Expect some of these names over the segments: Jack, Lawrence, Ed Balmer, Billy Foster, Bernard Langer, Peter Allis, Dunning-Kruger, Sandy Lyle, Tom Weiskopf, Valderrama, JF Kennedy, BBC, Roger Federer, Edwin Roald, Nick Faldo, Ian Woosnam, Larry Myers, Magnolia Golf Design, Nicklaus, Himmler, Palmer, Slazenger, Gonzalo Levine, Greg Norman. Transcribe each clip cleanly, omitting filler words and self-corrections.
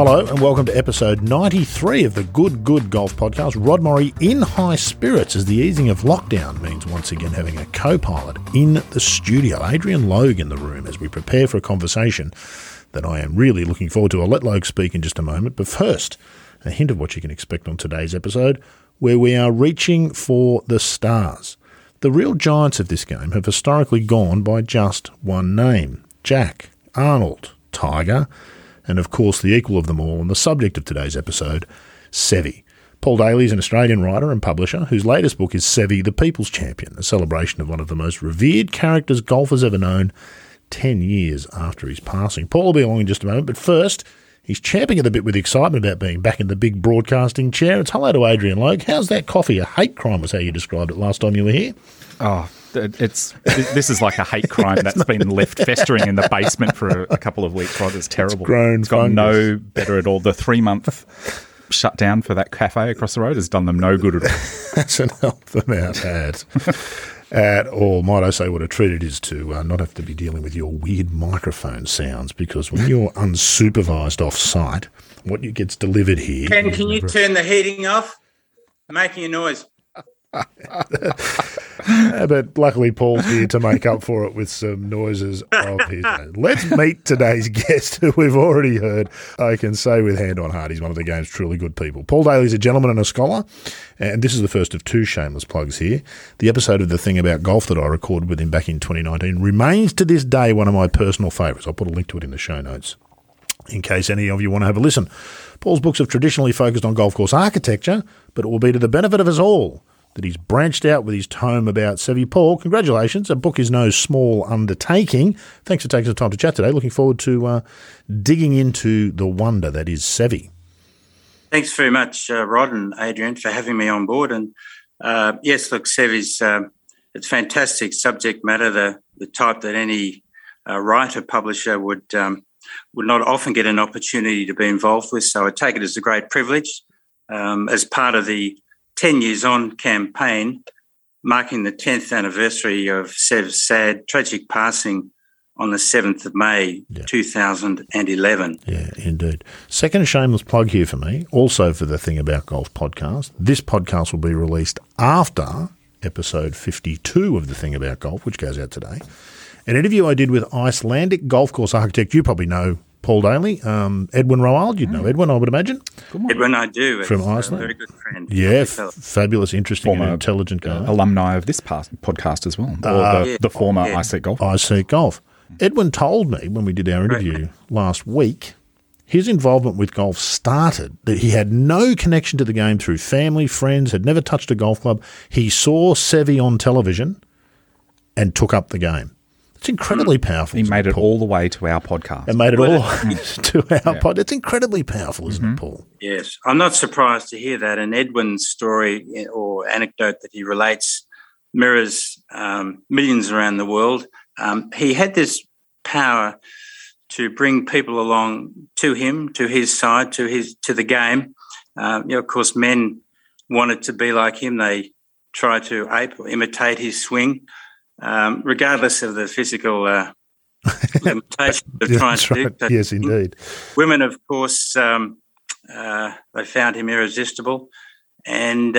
Hello and welcome to episode 93 of the Good Golf Podcast. Rod Morrie in high spirits as the easing of lockdown means once again having a co-pilot in the studio. Adrian Logue in the room as we prepare for a conversation that I am really looking forward to. I'll let Logue speak in just a moment, but first, a hint of what you can expect on today's episode, where we are reaching for the stars. The real giants of this game have historically gone by just one name: Jack, Arnold, Tiger, and of course the equal of them all and the subject of today's episode, Seve. Paul Daley is an Australian writer and publisher whose latest book is Seve, the People's Champion, a celebration of one of the most revered characters golf has ever known 10 years after his passing. Paul will be along in just a moment, but first, he's champing at the bit with excitement about being back in the big broadcasting chair. It's hello to Adrian Logue. How's that coffee? A hate crime was how you described it last time you were here. Oh, this is like a hate crime that's been left festering in the basement for a couple of weeks. Rod, it's terrible. It's got no better at all. The 3-month shutdown for that cafe across the road has done them no good at all. Hasn't helped them out at all. Might I say what a treat it is to not have to be dealing with your weird microphone sounds, because when you're unsupervised off-site, what you get's delivered here... Ken, can you turn the heating off? I'm making a noise. But luckily Paul's here to make up for it with some noises of his own. Let's meet today's guest, who we've already heard. I can say with hand on heart he's one of the game's truly good people. Paul Daley's a gentleman and a scholar, and this is the first of two shameless plugs here. The episode of The Thing About Golf that I recorded with him back in 2019 remains to this day one of my personal favourites. I'll put a link to it in the show notes in case any of you want to have a listen. Paul's books have traditionally focused on golf course architecture, but it will be to the benefit of us all that he's branched out with his tome about Seve. Paul, congratulations. A book is no small undertaking. Thanks for taking the time to chat today. Looking forward to digging into the wonder that is Seve. Thanks very much, Rod and Adrian, for having me on board. And yes, look, Seve's it's fantastic subject matter, the type that any writer, publisher would not often get an opportunity to be involved with. So I take it as a great privilege. As part of the 10 years on campaign, marking the 10th anniversary of Seve's sad, tragic passing on the 7th of May, 2011. Yeah, indeed. Second shameless plug here for me, also for the Thing About Golf podcast. This podcast will be released after episode 52 of the Thing About Golf, which goes out today. An interview I did with Icelandic golf course architect, you probably know Paul Daley, Edwin Roald, you'd know Edwin, I would imagine. Edwin, I do. From Iceland. A very good friend. Yeah, fabulous, interesting, former, and intelligent guy. Alumni of this past podcast as well, the former IC Golf. IC Golf. Edwin told me when we did our interview last week, his involvement with golf started, that he had no connection to the game through family, friends, had never touched a golf club. He saw Seve on television and took up the game. It's incredibly powerful. He made it all the way to our podcast. And made it all to our podcast. It's incredibly powerful, isn't it, Paul? Yes. I'm not surprised to hear that. And Edwin's story or anecdote that he relates mirrors millions around the world. He had this power to bring people along to him, to his side, to the game. Of course, men wanted to be like him. They tried to ape or imitate his swing. Regardless of the physical limitations of trying to do that. Yes, indeed. Women, of course, they found him irresistible. And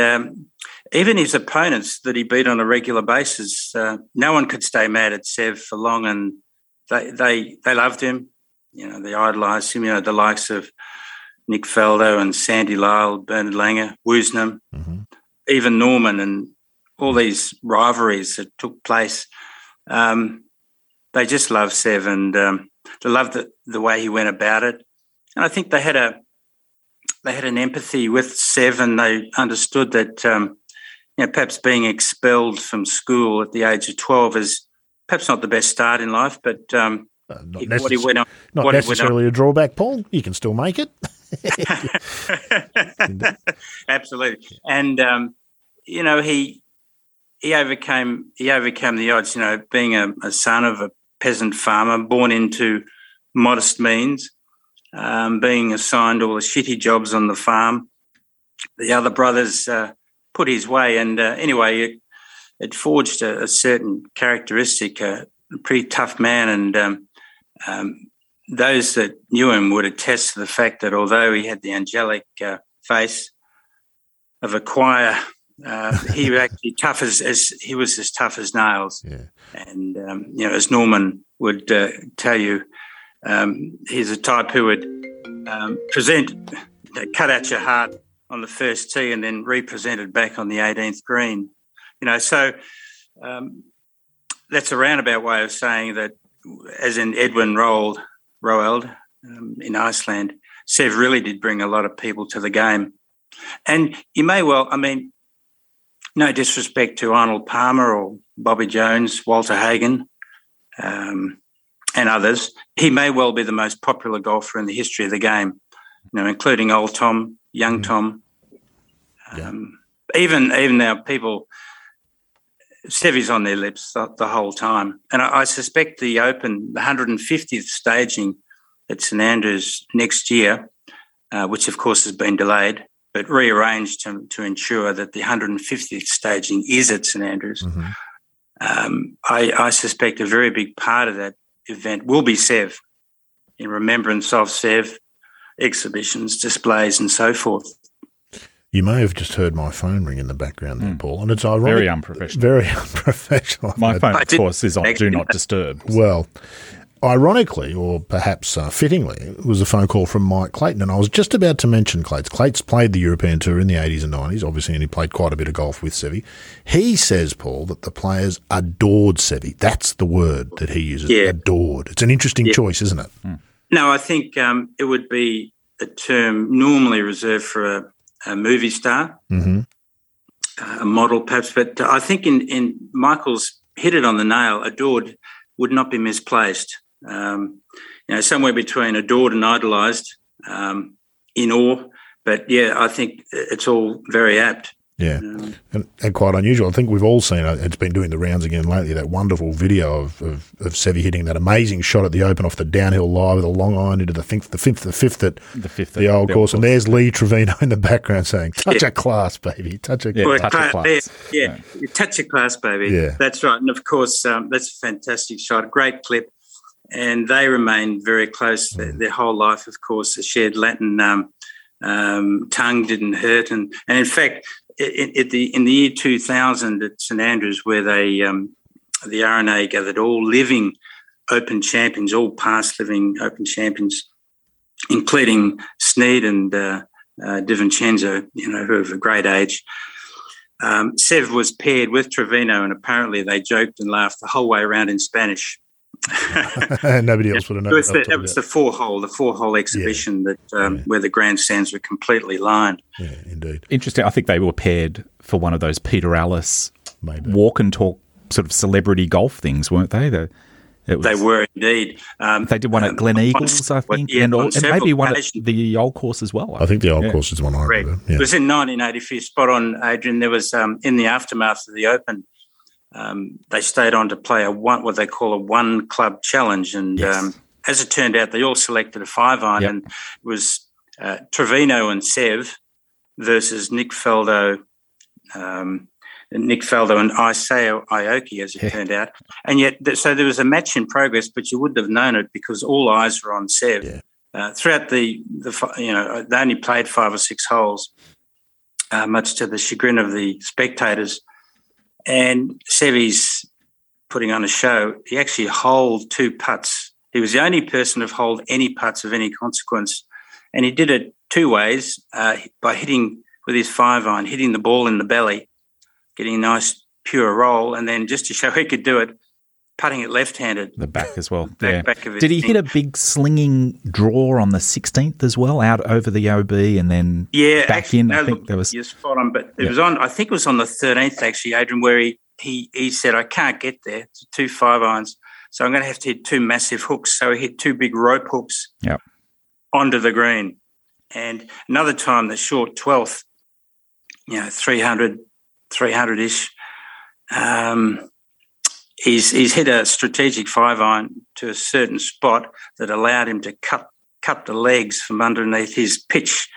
even his opponents that he beat on a regular basis, no one could stay mad at Seve for long, and they loved him. They idolised him, the likes of Nick Faldo and Sandy Lyle, Bernard Langer, Woosnam, even Norman, and all these rivalries that took place. They just loved Seve, and they loved the way he went about it. And I think they had an empathy with Seve, and they understood that perhaps being expelled from school at the age of 12 is perhaps not the best start in life, but not necessarily a drawback, Paul. You can still make it. Absolutely. And he overcame the odds, being a son of a peasant farmer, born into modest means, being assigned all the shitty jobs on the farm. The other brothers put his way, and anyway, it forged a certain characteristic, a pretty tough man, and those that knew him would attest to the fact that although he had the angelic face of a choir, he was actually tough as tough as nails. Yeah. And, you know, as Norman would tell you, he's a type who would cut out your heart on the first tee and then represented back on the 18th green. You know, so that's a roundabout way of saying that, as in Edwin Roald in Iceland, Seve really did bring a lot of people to the game. And you may well, I mean, no disrespect to Arnold Palmer or Bobby Jones, Walter Hagen, and others, he may well be the most popular golfer in the history of the game, you know, including old Tom, young Tom. Even now people, Seve's on their lips the whole time. And I suspect the Open, the 150th staging at St Andrews next year, which of course has been delayed, but rearranged to ensure that the 150th staging is at St Andrews. Mm-hmm. I suspect a very big part of that event will be Seve, in remembrance of Seve, exhibitions, displays and so forth. You may have just heard my phone ring in the background there, Paul, and it's ironic. Very unprofessional. My phone, of course, is on Do Not Disturb. Well, ironically, or perhaps fittingly, it was a phone call from Mike Clayton, and I was just about to mention Clayton. Clayton played the European Tour in the 80s and 90s, obviously, and he played quite a bit of golf with Seve. He says, Paul, that the players adored Seve. That's the word that he uses, adored. It's an interesting choice, isn't it? Mm. No, I think it would be a term normally reserved for a movie star, a model perhaps, but I think in Michael's hit it on the nail, adored would not be misplaced. You know, somewhere between adored and idolised, in awe, but, yeah, I think it's all very apt. Yeah, and quite unusual. I think we've all seen, it's been doing the rounds again lately, that wonderful video of Seve hitting that amazing shot at the Open off the downhill lie with a long iron into the fifth at the old course. And there's Lee Trevino in the background saying, touch a class, baby, touch a class. Touch a class, baby. Yeah. That's right. And, of course, that's a fantastic shot, a great clip. And they remained very close their whole life, of course. The shared Latin tongue didn't hurt. And in fact, in the year 2000 at St Andrews, where they the R&A gathered all living Open champions, all past living Open champions, including Snead and Di Vincenzo, you know, who have a great age. Seve was paired with Trevino, and apparently they joked and laughed the whole way around in Spanish. Nobody else would have known. It was the four-hole exhibition where the grandstands were completely lined. Yeah, indeed. Interesting. I think they were paired for one of those Peter Allis walk and talk sort of celebrity golf things, weren't they? They were indeed. They did one at Glen Eagles, I think, and maybe one at the old course as well. I think the old course is the one I remember. Yeah. It was in 1984. Spot on, Adrian. There was in the aftermath of the Open, they stayed on to play what they call a one-club challenge. And as it turned out, they all selected a five-iron. Yep. And it was Trevino and Seve versus Nick Faldo and Isao Aoki, as it turned out. And yet, so there was a match in progress, but you wouldn't have known it because all eyes were on Seve. Yeah. Throughout they only played 5 or 6 holes, much to the chagrin of the spectators. And Seve's putting on a show. He actually holed 2 putts. He was the only person to have holed any putts of any consequence. And he did it 2 ways, by hitting with his 5-iron, hitting the ball in the belly, getting a nice pure roll, and then just to show he could do it, putting it left-handed. The back as well. Back of it. Did he hit a big slinging draw on the 16th as well, out over the OB and then back actually, in? You're spot on, but it was on. I think it was on the 13th, actually, Adrian, where he said, I can't get there. It's 2 5-irons, so I'm going to have to hit 2 massive hooks. So he hit 2 big rope hooks onto the green. And another time, the short 12th, you know, 300-ish, He's hit a strategic 5-iron to a certain spot that allowed him to cut the legs from underneath his pitch,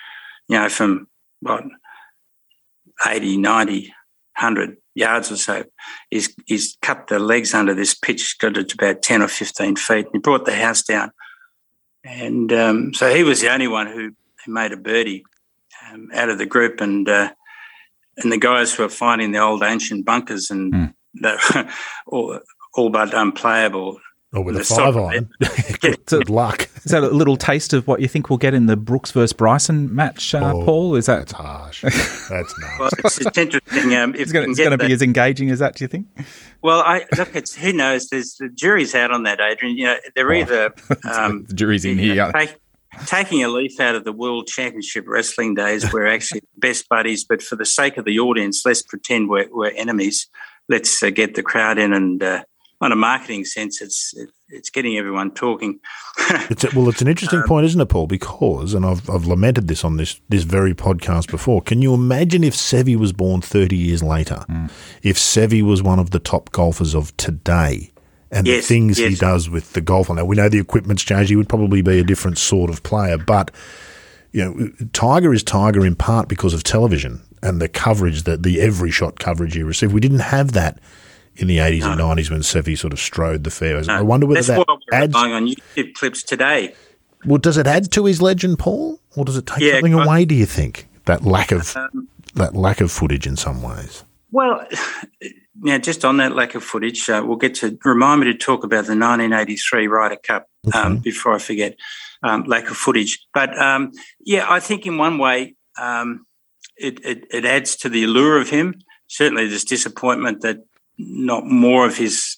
you know, from, 80, 90, 100 yards or so. He's cut the legs under this pitch, got it to about 10 or 15 feet, and he brought the house down And so he was the only one who made a birdie out of the group. And the guys were finding the old ancient bunkers and that all but unplayable. Or with a 5-iron. Good luck. Is that a little taste of what you think we'll get in the Brooks versus Bryson match, Paul? Is that that's harsh? That's nice. Well, it's interesting. It's going to be as engaging as that, do you think? Well, look, it's who knows? There's the jury's out on that, Adrian. You know, they're either the jury's in here. Taking a leaf out of the World Championship Wrestling days, we're actually best buddies, but for the sake of the audience, let's pretend we're enemies. Let's get the crowd in and. On a marketing sense, it's getting everyone talking. It's an interesting point, isn't it, Paul? Because, and I've lamented this on this very podcast before, can you imagine if Seve was born 30 years later, if Seve was one of the top golfers of today and the things he does with the golf? Now, we know the equipment's changed. He would probably be a different sort of player. But, you know, Tiger is Tiger in part because of television and the coverage, the every-shot coverage he received. We didn't have that in the 80s and 90s when Seve sort of strode the fairways. No. I wonder whether that's why we're relying on YouTube clips today. Well, does it add to his legend, Paul, or does it take something away, do you think, that lack of footage in some ways? Well, now just on that lack of footage, we'll get to – remind me to talk about the 1983 Ryder Cup before I forget, lack of footage. But, I think in one way it adds to the allure of him. Certainly there's disappointment that not more of his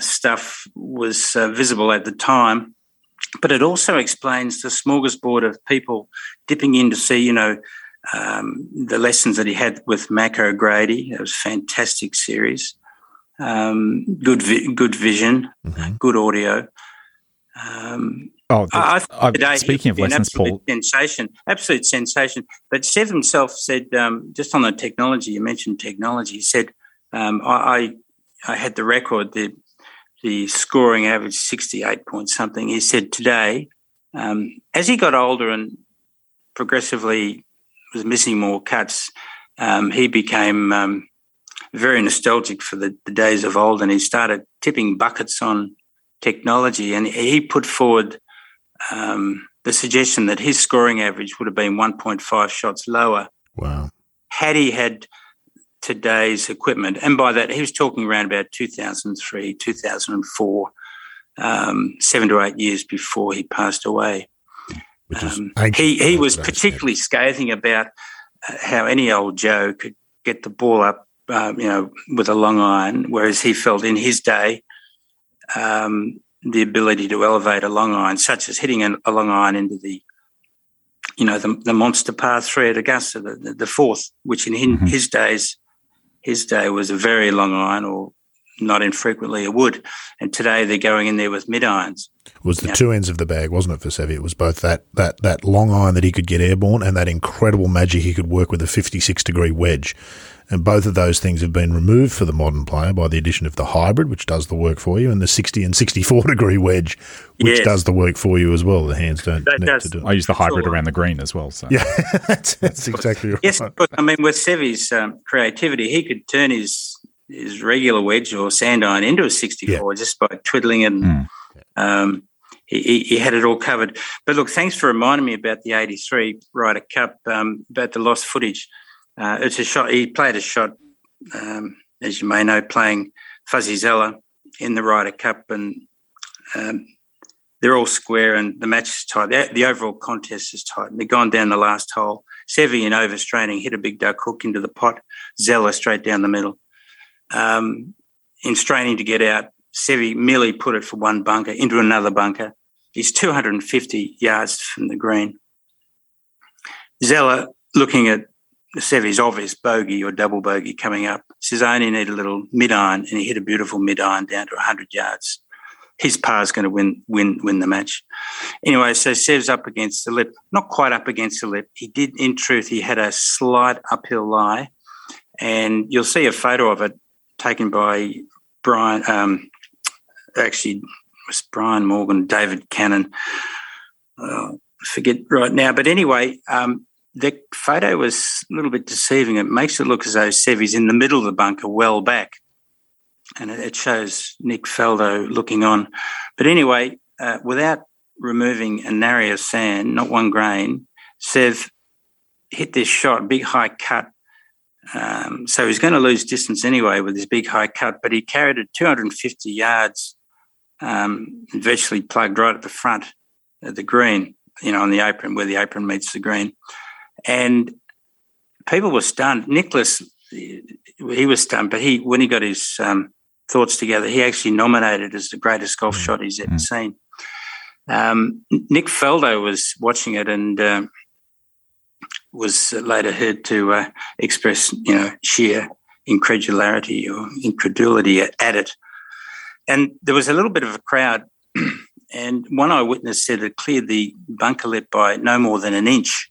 stuff was visible at the time, but it also explains the smorgasbord of people dipping in to see, you know, the lessons that he had with Mac O'Grady. It was a fantastic series, good vision, good audio. Speaking of lessons, Paul. Absolute sensation. But Seve himself said, just on the technology, you mentioned technology, he said, I had the record, the scoring average 68 point something. He said today, as he got older and progressively was missing more cuts, he became very nostalgic for the days of old, and he started tipping buckets on technology. And he put forward the suggestion that his scoring average would have been 1.5 shots lower. Wow. Had he had today's equipment, and by that he was talking around about 2003, 2004, 7 to 8 years before he passed away. He was particularly scathing about how any old Joe could get the ball up, you know, with a long iron, whereas he felt in his day the ability to elevate a long iron, such as hitting a long iron into the, you know, the monster par three at Augusta, the fourth, which in his days. His day was a very long iron, or not infrequently a wood, and today they're going in there with mid-irons. It was the two ends of the bag, wasn't it, for Seve? It was both that long iron that he could get airborne and that incredible magic he could work with a 56-degree wedge. And both of those things have been removed for the modern player by the addition of the hybrid, which does the work for you, and the 60 and 64-degree wedge, which does the work for you as well. The hands don't need to do it. I use the hybrid around the green as well. So. Yeah, that's exactly right. Yes, but I mean, with Seve's creativity, he could turn his regular wedge or sand iron into a 64 just by twiddling it. He had it all covered. But look, thanks for reminding me about the 83 Ryder Cup, about the lost footage. It's a shot. He played a shot, as you may know, playing Fuzzy Zoeller in the Ryder Cup, and they're all square and the match is tight. The overall contest is tight, and they've gone down the last hole. Seve, in overstraining, hit a big duck hook into the pot. Zoeller straight down the middle. In straining to get out, Seve merely put it for one bunker into another bunker. He's 250 yards from the green. Zoeller, looking at Seve's obvious bogey or double bogey coming up, says, I only need a little mid-iron, and he hit a beautiful mid-iron down to 100 yards. His par's going to win the match. Anyway, so Seve's up against the lip. Not quite up against the lip. He did, in truth, he had a slight uphill lie, and you'll see a photo of it taken by Brian, actually it was Brian Morgan, David Cannon, I forget right now. But anyway, the photo was a little bit deceiving. It makes it look as though Seve's in the middle of the bunker, well back, and it shows Nick Faldo looking on. But anyway, without removing an nary of sand, not one grain. Seve hit this shot, big high cut. So he's going to lose distance anyway with his big high cut, but he carried it 250 yards and virtually plugged right at the front of the green, you know, on the apron where the apron meets the green. And people were stunned. Nicklaus, he was stunned, but he, when he got his thoughts together, he actually nominated as the greatest golf shot he's ever seen. Nick Faldo was watching it and was later heard to express, you know, sheer incredulity or incredulity at it. And there was a little bit of a crowd, and one eyewitness said it cleared the bunker lip by no more than an inch.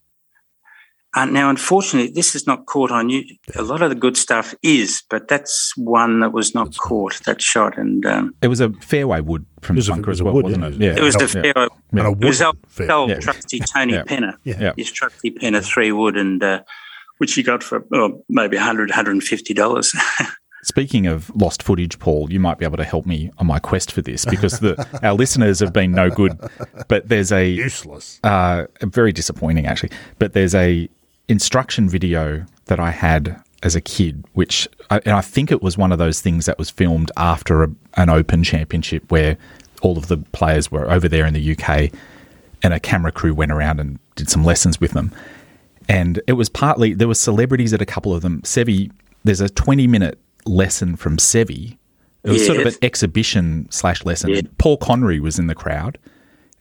Now, unfortunately, this is not caught on you. A lot of the good stuff is, but that's one that was not caught, that shot. And it was a fairway wood from the bunker as well, wasn't it? Yeah. It was the fairway wood. It was old trusty Tony Penner. Yeah. His trusty Penner 3 wood, and which he got for maybe $100, $150. Speaking of lost footage, Paul, you might be able to help me on my quest for this, because our listeners have been no good, but there's a... Useless. Very disappointing, actually. But there's a... instruction video that I had as a kid, which I think it was one of those things that was filmed after an Open Championship where all of the players were over there in the UK, and a camera crew went around and did some lessons with them. And it was partly, there were celebrities at a couple of them. Seve, there's a 20-minute lesson from Seve. It was sort of an exhibition / lesson. Yes. Paul Conry was in the crowd,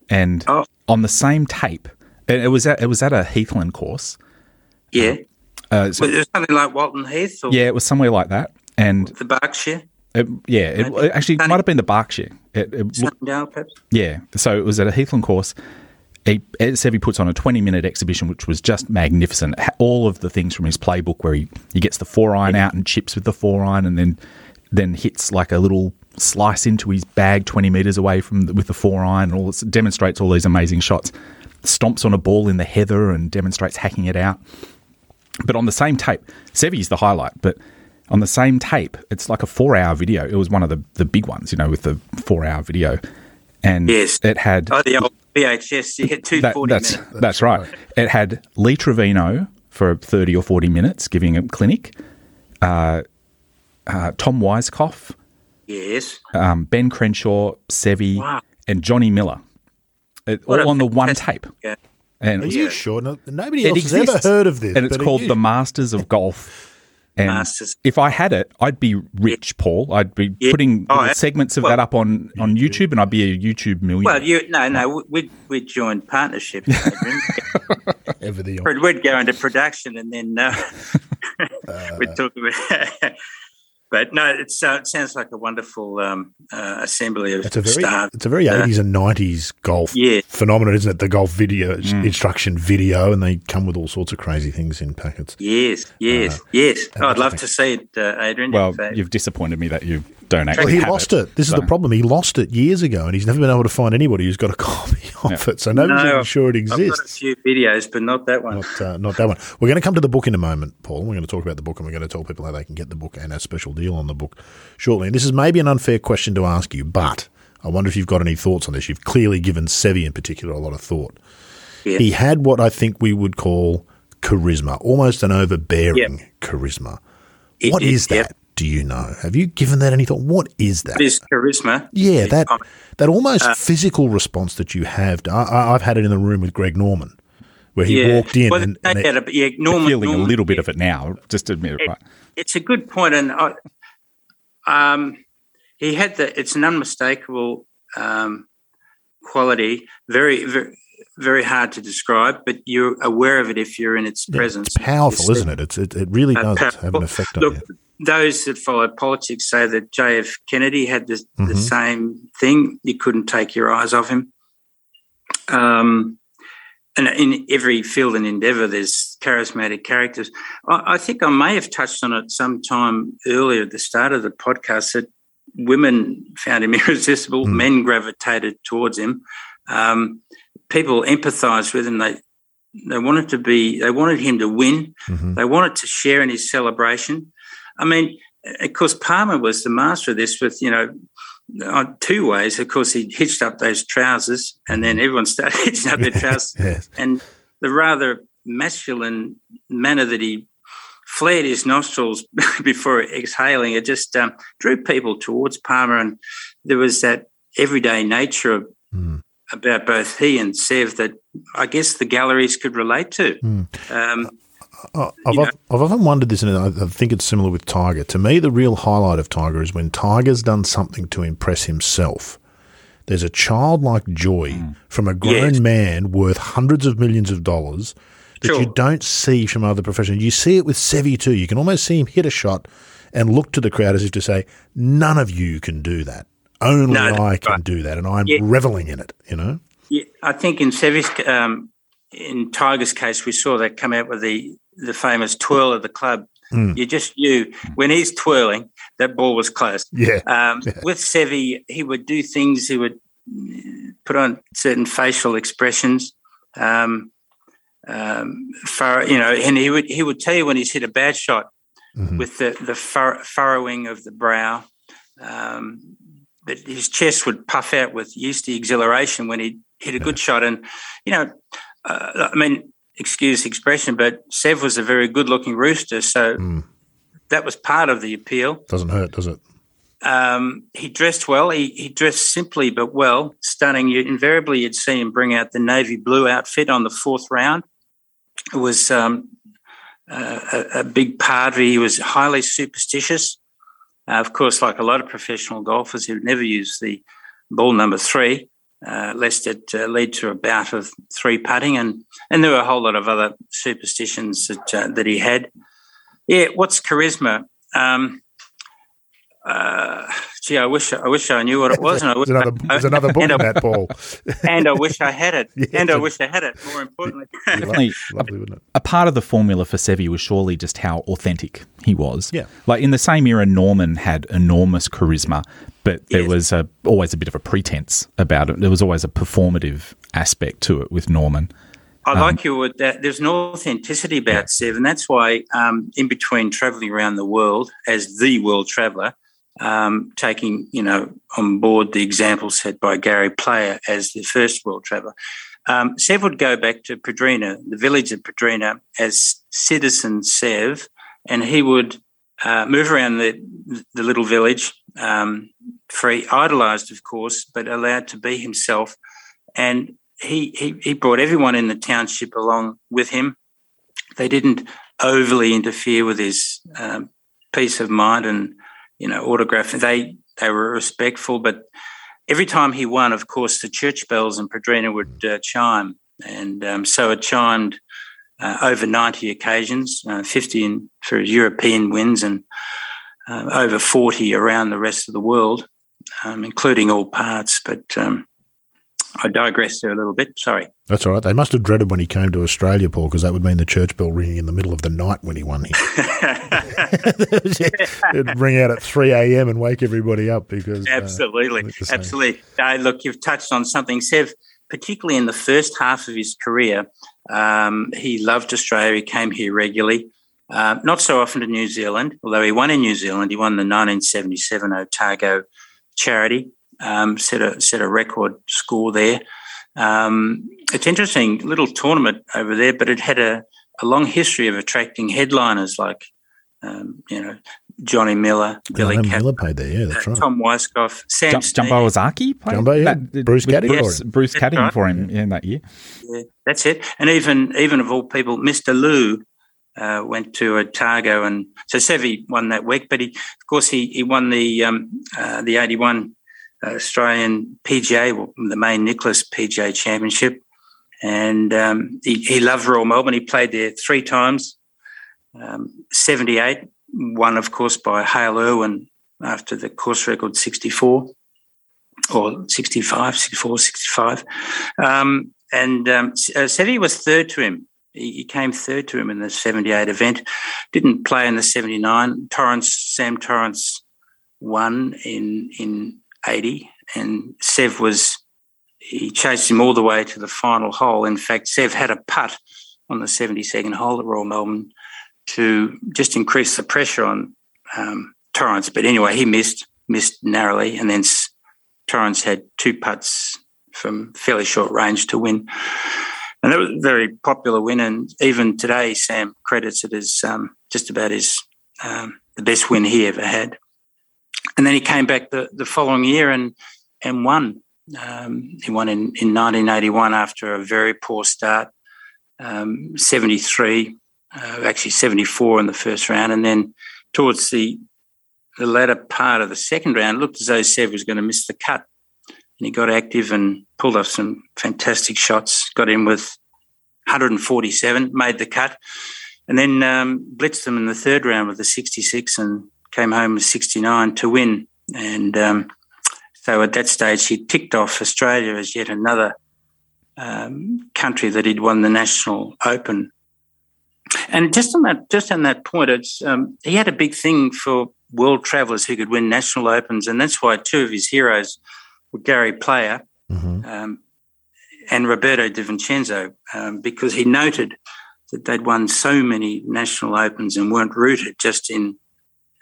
and on the same tape, it was at a Heathland course. Yeah. So was it something like Walton Heath? Or yeah, it was somewhere like that. And the Berkshire? It actually might have been the Berkshire. Sunningdale, perhaps? Yeah. So it was at a Heathland course. Seve puts on a 20-minute exhibition, which was just magnificent. All of the things from his playbook where he gets the 4-iron out and chips with the 4-iron, and then hits like a little slice into his bag 20 metres away with the 4-iron, and all this, demonstrates all these amazing shots. Stomps on a ball in the heather and demonstrates hacking it out. But on the same tape, Seve's the highlight, but on the same tape, it's like a 4-hour video. It was one of the big ones, you know, with the 4-hour video. And it had... Oh, the old VHS, you had 240 minutes. That's right. It had Lee Trevino for 30 or 40 minutes giving a clinic, Tom Weiskopf, Ben Crenshaw, Seve, and Johnny Miller, all on the one tape. Yeah. And are you sure? Nobody else has ever heard of this. And it's called The Masters of Golf. And if I had it, I'd be rich, Paul. I'd be putting segments of that up on YouTube, and I'd be a YouTube millionaire. Well, we'd join partnership. We'd go into production, and then we'd talk about But no, it sounds like a wonderful assembly of stars. It's a very 80s and 90s golf phenomenon, isn't it? The golf video, instruction video, and they come with all sorts of crazy things in packets. Yes. I'd love to see it, Adrian. Well, you've disappointed me that you don't actually have it. Well, he lost it. This is the problem. He lost it years ago, and he's never been able to find anybody who's got a copy of it, so nobody's even sure it exists. I've got a few videos, but not that one. Not that one. We're going to come to the book in a moment, Paul. We're going to talk about the book, and we're going to tell people how they can get the book and our special deal on the book shortly. And this is maybe an unfair question to ask you, but I wonder if you've got any thoughts on this. You've clearly given Seve in particular a lot of thought. Yeah. He had what I think we would call charisma, almost an overbearing charisma. What is that? Do you know? Have you given that any thought? What is that? It is charisma. Yeah, that almost physical response that you have. I've had it in the room with Greg Norman, where he walked in Norman, feeling a little bit of it now. Just admit it, right? It's a good point, and he had that. It's an unmistakable quality. Very, very, very hard to describe, but you're aware of it if you're in its presence. It's powerful, isn't it? It really does have an effect on you. Those that follow politics say that JF Kennedy had the same thing. You couldn't take your eyes off him. And in every field and endeavour, there's charismatic characters. I think I may have touched on it sometime earlier at the start of the podcast that women found him irresistible, men gravitated towards him. People empathised with him. They wanted him to win. Mm-hmm. They wanted to share in his celebration. I mean, of course, Palmer was the master of this with, you know, two ways. Of course, he hitched up those trousers, and then everyone started hitching up their trousers. Yes. And the rather masculine manner that he flared his nostrils before exhaling, it just drew people towards Palmer. And there was that everyday nature of, about both he and Seve that I guess the galleries could relate to. I've often wondered this, and I think it's similar with Tiger. To me, the real highlight of Tiger is when Tiger's done something to impress himself. There's a childlike joy from a grown man worth hundreds of millions of dollars that you don't see from other professionals. You see it with Seve too. You can almost see him hit a shot and look to the crowd as if to say, none of you can do that. Only I can do that, and I'm reveling in it, you know? Yeah, I think in Seve's, in Tiger's case, we saw that come out with the famous twirl of the club. You just knew when he's twirling, that ball was close. With Seve, he would do things, he would put on certain facial expressions, and he would tell you when he's hit a bad shot with the furrowing of the brow. But his chest would puff out with yeasty exhilaration when he hit a good shot. And, you know, I mean, excuse the expression, but Seve was a very good-looking rooster, so that was part of the appeal. Doesn't hurt, does it? He dressed well. He dressed simply but well, stunning. Invariably you'd see him bring out the navy blue outfit on the fourth round. It was a big part of it. He was highly superstitious. Of course, like a lot of professional golfers, who never use the ball number three, lest it lead to a bout of three putting. And there were a whole lot of other superstitions that he had. Yeah, what's charisma? I wish I knew what it was. There's another book about Paul. And I wish I had it. Yes. And I wish I had it, more importantly. Lovely, wouldn't it? A part of the formula for Seve was surely just how authentic he was. Yeah. Like in the same era, Norman had enormous charisma, but there was always a bit of a pretense about it. There was always a performative aspect to it with Norman. I like you with that. There's an authenticity about Seve, and that's why in between travelling around the world as the world traveller, taking, on board the example set by Gary Player as the first world traveller, Seve would go back to Pedreña, the village of Pedreña, as citizen Seve, and he would move around the little village, free, idolised, of course, but allowed to be himself. And he brought everyone in the township along with him. They didn't overly interfere with his peace of mind and, autograph. They were respectful, but every time he won, of course, the church bells in Pedreña would chime, and so it chimed over 90 occasions, 50 for his European wins and over 40 around the rest of the world, including all parts, but... I digress there a little bit. Sorry. That's all right. They must have dreaded when he came to Australia, Paul, because that would mean the church bell ringing in the middle of the night when he won here. It'd ring out at 3 a.m. and wake everybody up because... Absolutely. Absolutely. Look, you've touched on something. Seve, particularly in the first half of his career, he loved Australia. He came here regularly, not so often to New Zealand, although he won in New Zealand. He won the 1977 Otago charity. Set a record score there. It's interesting, little tournament over there, but it had a long history of attracting headliners like, Johnny Miller, Billy Miller played there, that's right. Tom Weiskopf, Sam Jumbo Ozaki played. Jumbo, yeah. Bruce Cadding for him that year. Yeah, that's it. And even of all people, Mr. Lou went to Otago, and so Seve won that week. But he won the 81. Australian PGA, the main Nicklaus PGA Championship, and he loved Royal Melbourne. He played there three times, 78, won, of course, by Hale Irwin after the course record 65. Seve was third to him. He came third to him in the 78 event, didn't play in the 79. Sam Torrance won in 80, and Seve he chased him all the way to the final hole. In fact, Seve had a putt on the 72nd hole at Royal Melbourne to just increase the pressure on Torrance. But anyway, he missed narrowly, and then Torrens had two putts from fairly short range to win. And that was a very popular win, and even today Sam credits it as just about his the best win he ever had. And then he came back the following year and won. He won in 1981 after a very poor start, 73, actually 74 in the first round. And then towards the latter part of the second round, it looked as though Seve was going to miss the cut. And he got active and pulled off some fantastic shots, got in with 147, made the cut, and then blitzed them in the third round with a 66 and came home with 69 to win. And so at that stage, he ticked off Australia as yet another country that he'd won the National Open. And just on that point, it's, he had a big thing for world travellers who could win National Opens, and that's why two of his heroes were Gary Player and Roberto Di Vincenzo, because he noted that they'd won so many National Opens and weren't rooted just in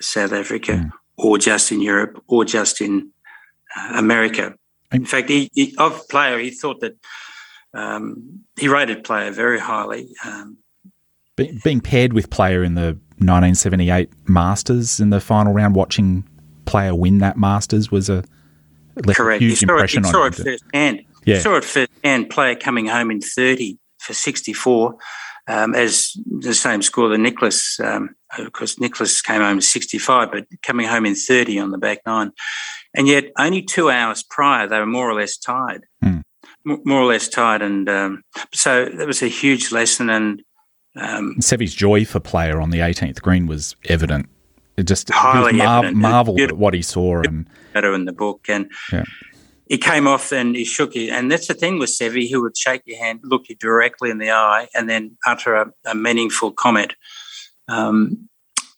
South Africa or just in Europe or just in America. In fact, he thought that he rated Player very highly. Being paired with Player in the 1978 Masters in the final round, watching Player win that Masters was a huge impression on him. You saw it firsthand, Player coming home in 30 for 64, as the same score that Nicklaus, of course Nicklaus came home in 65, but coming home in 30 on the back nine. And yet only 2 hours prior they were more or less tied. And so that was a huge lesson. And Seve's joy for Player on the 18th green was evident. It just marvelled at what he saw, and better in the book. And he came off and he shook you. And that's the thing with Seve; he would shake your hand, look you directly in the eye, and then utter a meaningful comment. And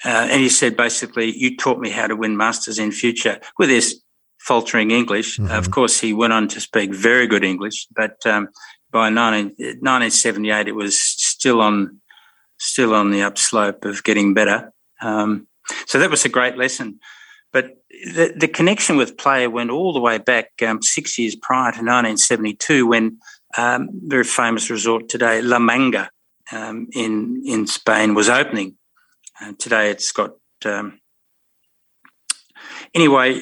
he said, basically, "You taught me how to win Masters in future." With his faltering English, of course, he went on to speak very good English. But by 1978, it was still on the upslope of getting better. So that was a great lesson. But the connection with Player went all the way back 6 years prior to 1972 when very famous resort today, La Manga in Spain, was opening. Today it's got anyway,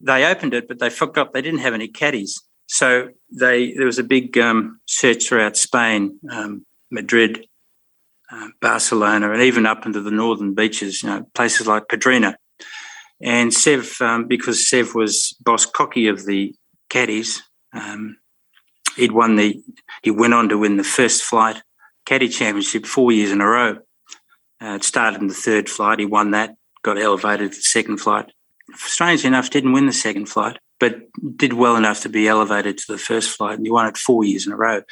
they opened it, but they forgot they didn't have any caddies. So there was a big search throughout Spain, Madrid, Barcelona, and even up into the northern beaches, places like Pedreña. And Seve, because Seve was boss cocky of the caddies, he went on to win the first flight caddy championship 4 years in a row. It started in the third flight. He won that, got elevated to the second flight. Strangely enough, didn't win the second flight, but did well enough to be elevated to the first flight, and he won it 4 years in a row.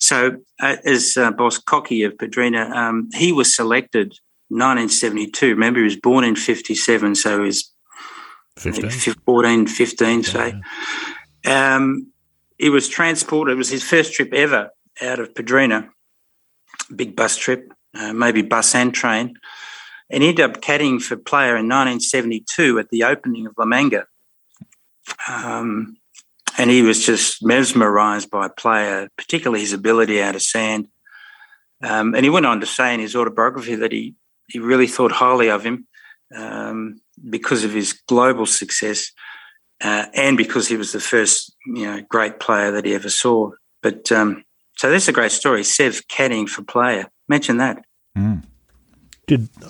So as boss cocky of Pedreña, he was selected 1972. Remember, he was born in 57, so he was 14, 15, say. Yeah. He was transported. It was his first trip ever out of Pedreña, big bus trip, maybe bus and train, and he ended up caddying for Player in 1972 at the opening of La Manga. And he was just mesmerised by Player, particularly his ability out of sand. And he went on to say in his autobiography that he really thought highly of him because of his global success and because he was the first great player that he ever saw. But so that's a great story, Seve caddying for Player. Imagine that. Mm.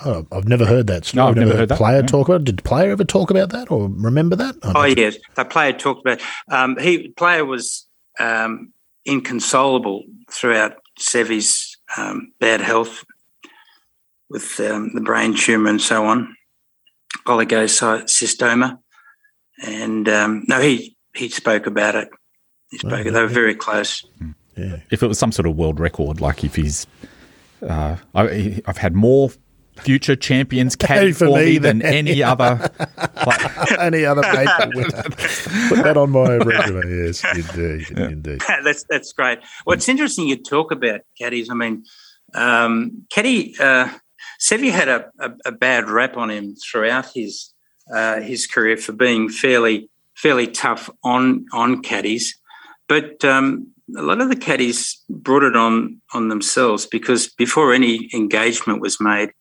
I've never heard that story. No, I've never heard that. Player talk about it. Did Player ever talk about that or remember that? Yes. The Player talked about it. Player was inconsolable throughout Seve's bad health with the brain tumour and so on, oligocystoma. And, he spoke about it. He spoke about it. They were very close. Yeah. If it was some sort of world record, like if he's I've had more future champions caddy for me than any other paper winner. Put that on my resume. Yes, indeed. That's great. Well, it's interesting you talk about caddies. I mean, Seve had a bad rap on him throughout his career for being fairly fairly tough on caddies, but a lot of the caddies brought it on themselves, because before any engagement was made,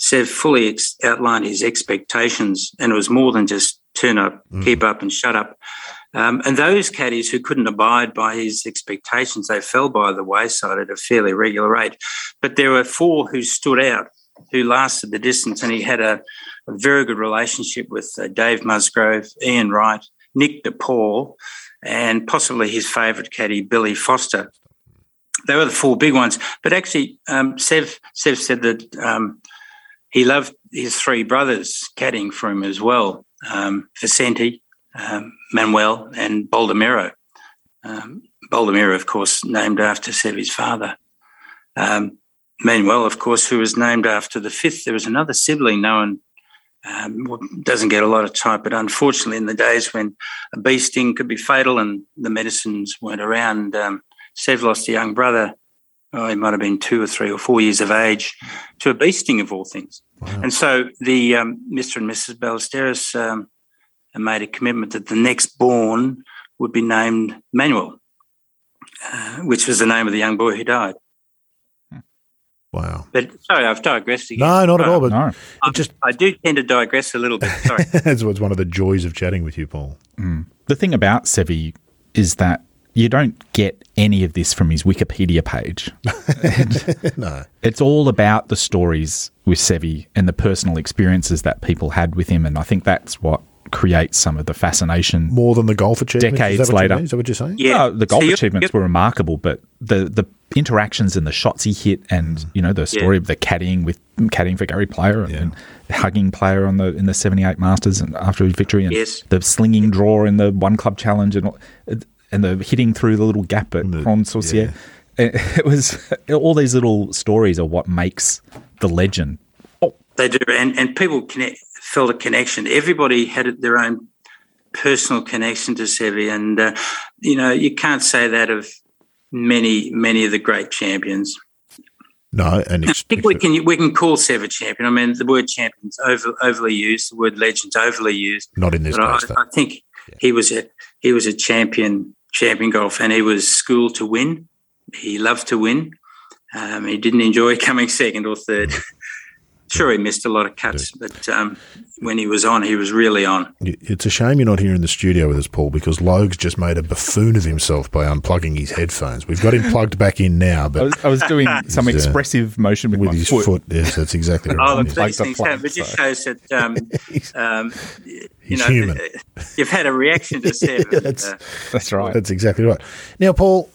Seve fully outlined his expectations, and it was more than just turn up, keep up and shut up. And those caddies who couldn't abide by his expectations, they fell by the wayside at a fairly regular rate. But there were four who stood out, who lasted the distance, and he had a very good relationship with Dave Musgrove, Ian Wright, Nick DePaul, and possibly his favourite caddy, Billy Foster. They were the four big ones. But actually, Seve said that he loved his three brothers caddying for him as well, Vicente, Manuel and Baldomero. Baldomero, of course, named after Seve's father. Manuel, of course, who was named after the fifth. There was another sibling known, doesn't get a lot of time, but unfortunately in the days when a bee sting could be fatal and the medicines weren't around, Seve lost a young brother. Oh, he might have been 2 or 3 or 4 years of age, to a bee sting of all things. Wow. And so the Mr. and Mrs. Ballesteros made a commitment that the next born would be named Manuel, which was the name of the young boy who died. Wow. But sorry, I've digressed again. No, not at all. But no. I do tend to digress a little bit. Sorry. That's what's one of the joys of chatting with you, Paul. Mm. The thing about Seve is that you don't get any of this from his Wikipedia page. No. It's all about the stories with Seve and the personal experiences that people had with him, and I think that's what creates some of the fascination. More than the golf achievements? Decades later. Is that what you're saying? Yeah. No, the golf achievements were remarkable, but the interactions and the shots he hit and, you know, the story of the caddying for Gary Player and hugging Player in the 78 Masters and after his victory and the slinging draw in the One Club Challenge and the hitting through the little gap at Cron-Saucier. It was all these little stories are what makes the legend. Oh. They do, and people felt a connection. Everybody had their own personal connection to Seve, and, you know, you can't say that of many of the great champions. No, and I think we can call Seve a champion. I mean, the word champion's overly used, the word legend's overly used. Not in this case, though. I think he was a champion golfer, and he was schooled to win. He loved to win. He didn't enjoy coming second or third. Sure, he missed a lot of cuts, but when he was on, he was really on. It's a shame you're not here in the studio with us, Paul, because Logue's just made a buffoon of himself by unplugging his headphones. We've got him plugged back in now. But I was doing some expressive motion with my his foot. Yes, that's exactly right. Oh, these things happen. It just shows that he's human. You've had a reaction to Seve. That's right. That's exactly right. Now, Paul,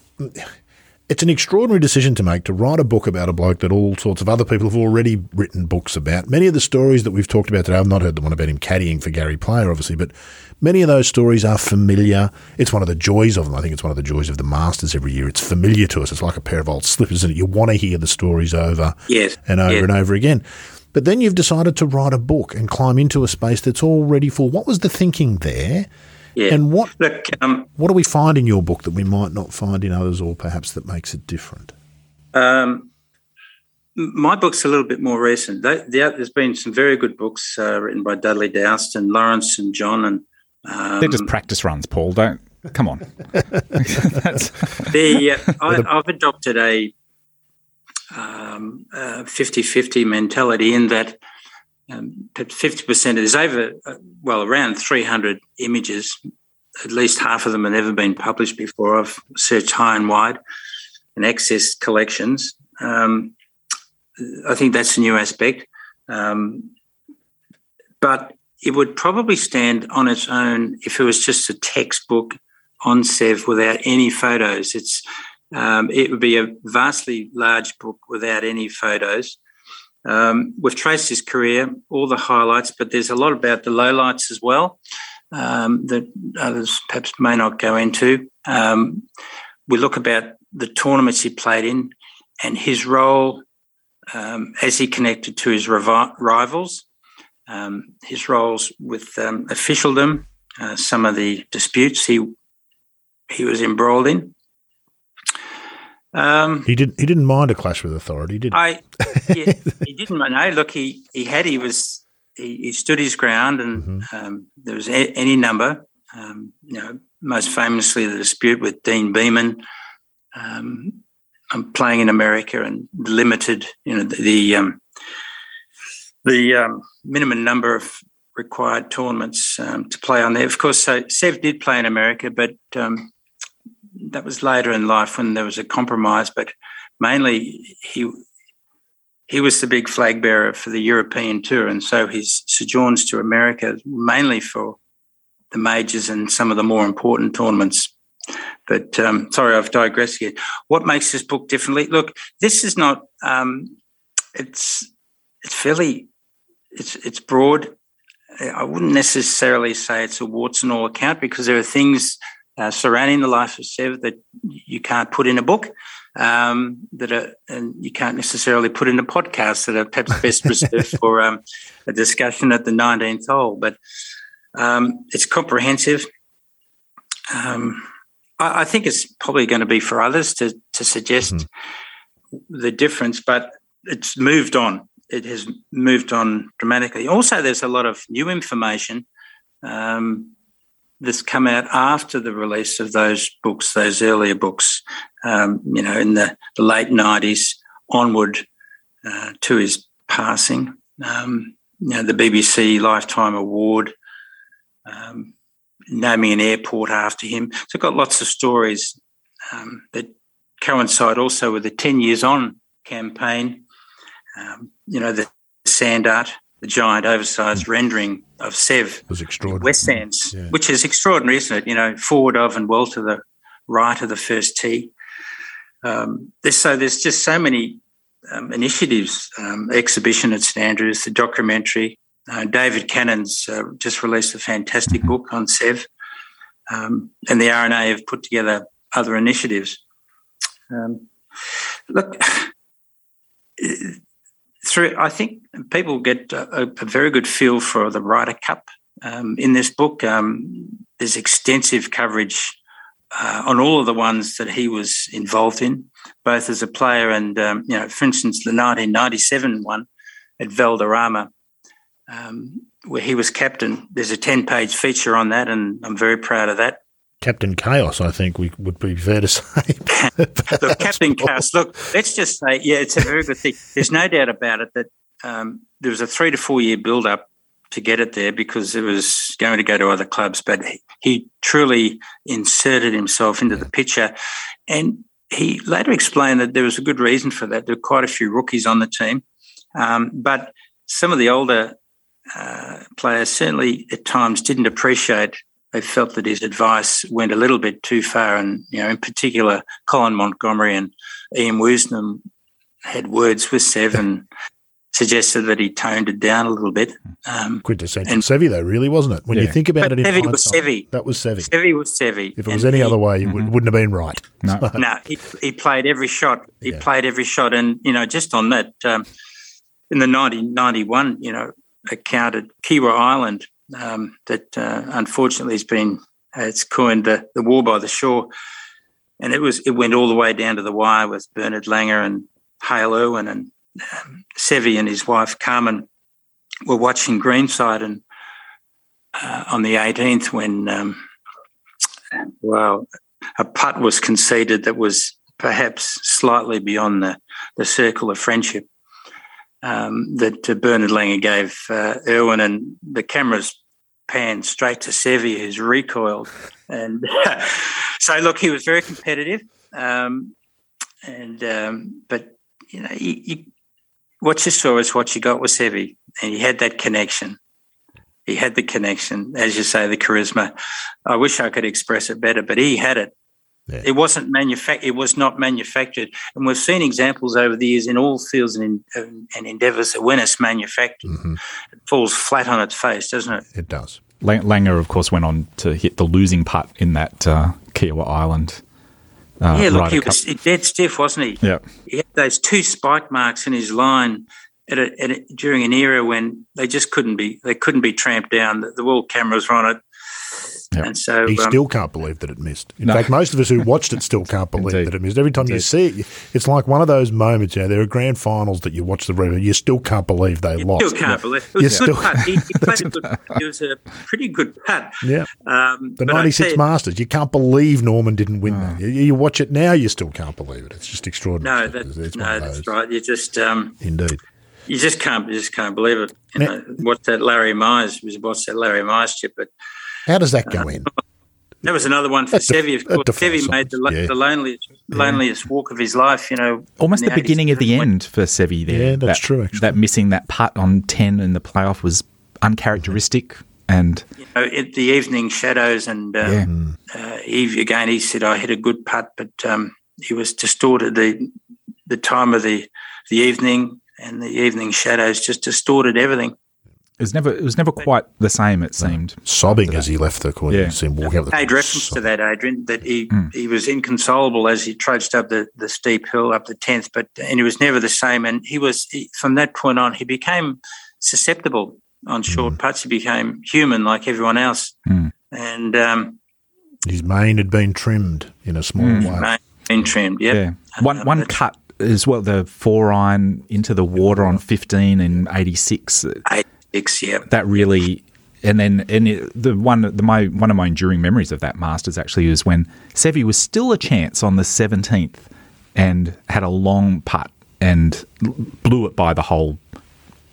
it's an extraordinary decision to make, to write a book about a bloke that all sorts of other people have already written books about. Many of the stories that we've talked about today, I've not heard the one about him caddying for Gary Player, obviously, but many of those stories are familiar. It's one of the joys of them. I think it's one of the joys of the Masters every year. It's familiar to us. It's like a pair of old slippers, isn't it? You want to hear the stories over and over and over again. But then you've decided to write a book and climb into a space that's already full. What was the thinking there? Yeah. And what do we find in your book that we might not find in others, or perhaps that makes it different? My book's a little bit more recent. There's been some very good books written by Dudley Doust and Lawrence and John. And they're just practice runs, Paul. Don't come on. I've adopted a 50-50 mentality in that 50% is over, around 300 images. At least half of them have never been published before. I've searched high and wide and accessed collections. I think that's a new aspect. But it would probably stand on its own if it was just a textbook on Seve without any photos. It would be a vastly large book without any photos. We've traced his career, all the highlights, but there's a lot about the lowlights as well that others perhaps may not go into. We look about the tournaments he played in and his role as he connected to his rivals, his roles with officialdom, some of the disputes he was embroiled in. He didn't mind a clash with authority, did he? He didn't. No, look, he stood his ground, and there was any number. most famously the dispute with Dean Beaman. I'm playing in America and limited, the minimum number of required tournaments to play on there. Of course, so Seve did play in America, but that was later in life when there was a compromise. But mainly he was the big flag bearer for the European tour, and so his sojourns to America mainly for the majors and some of the more important tournaments. But sorry, I've digressed here. What makes this book differently? Look, this is not. It's broad. I wouldn't necessarily say it's a warts and all account because there are things surrounding the life of Seve that you can't put in a book, and you can't necessarily put in a podcast, that are perhaps best reserved for a discussion at the 19th hole. But it's comprehensive. I think it's probably going to be for others to suggest the difference, but it's moved on. It has moved on dramatically. Also, there's a lot of new information that's come out after the release of those books, those earlier books, in the late 90s onward to his passing. The BBC Lifetime Award, naming an airport after him. So I've got lots of stories that coincide also with the 10 Years On campaign. The sand art, the giant oversized rendering of Seve West Sands, which is extraordinary, isn't it? Forward of and well to the right of the first tee. There's just so many initiatives, exhibition at St Andrews, the documentary. David Cannon's just released a fantastic book on Seve, and the R&A have put together other initiatives. I think people get a very good feel for the Ryder Cup in this book. There's extensive coverage on all of the ones that he was involved in, both as a player and, for instance, the 1997 one at Valderrama, where he was captain. There's a 10-page feature on that, and I'm very proud of that. Captain Chaos, I think we would be fair to say. Look, Captain Chaos, let's just say, it's a very good thing. There's no doubt about it that there was a 3 to 4 year build-up to get it there because it was going to go to other clubs, but he truly inserted himself into the picture. And he later explained that there was a good reason for that. There were quite a few rookies on the team, but some of the older players certainly at times didn't appreciate. They felt that his advice went a little bit too far, and in particular, Colin Montgomery and Ian Woosnam had words with Seve and suggested that he toned it down a little bit. Quintessential Seve, though, really, wasn't it? When you think about it, Seve was Seve. That was Seve. Seve was Seve. If it was any other way, it wouldn't have been right. No, he played every shot. He played every shot, and just on that, in the 1991, account at Kiawah Island. That unfortunately has been, it's coined the War by the Shore, and it went all the way down to the wire with Bernard Langer and Hale Irwin, and Seve and his wife Carmen were watching greenside, and on the 18th when a putt was conceded that was perhaps slightly beyond the circle of friendship. That Bernard Langer gave Irwin, and the cameras panned straight to Seve, who's recoiled. And so, look, he was very competitive, but what you saw is what you got with Seve, and he had that connection. He had the connection, as you say, the charisma. I wish I could express it better, but he had it. Yeah. It wasn't manufactured. It was not manufactured, and we've seen examples over the years in all fields and endeavours that when it's manufactured, it falls flat on its face, doesn't it? It does. Langer, of course, went on to hit the losing putt in that Kiawah Island. He was dead stiff, wasn't he? Yeah, he had those two spike marks in his line during an era when they just couldn't be tramped down. The world cameras were on it. Yep. And so he still can't believe that it missed. In fact, most of us who watched it still can't believe that it missed. Every time you see it, it's like one of those moments. You know, there are grand finals that you watch the replay, you still can't believe they lost. You still can't believe it. Was a good putt. He played a good, it was a pretty good putt. Yeah. The '96 Masters. You can't believe Norman didn't win that. You watch it now, you still can't believe it. It's just extraordinary. That's right. You just indeed. You just can't believe it. What's that Larry Myers chip? But how does that go in? That was another one for Seve, of course. Seve made the loneliest walk of his life, you know. Almost the beginning of the end for Seve there. Yeah, that's true, actually. That missing that putt on 10 in the playoff was uncharacteristic. Mm-hmm. And you know, the evening shadows and Eve, again, he said, I hit a good putt, but he was distorted. The time of the evening and the evening shadows just distorted everything. It was never quite the same, it seemed. Sobbing as he left the corner. Yeah. You see him walk out the made reference to that, Adrian, that he was inconsolable as he trudged up the steep hill, up the 10th, and he was never the same. And he from that point on, he became susceptible on short putts. He became human like everyone else. Mm. And his mane had been trimmed in a small way. His mane had been trimmed, yep. Yeah. One cut as well, the 4-iron into the water on 15 in 86. Yeah. That really, one of my enduring memories of that Masters actually is when Seve was still a chance on the 17th and had a long putt and blew it by the hole.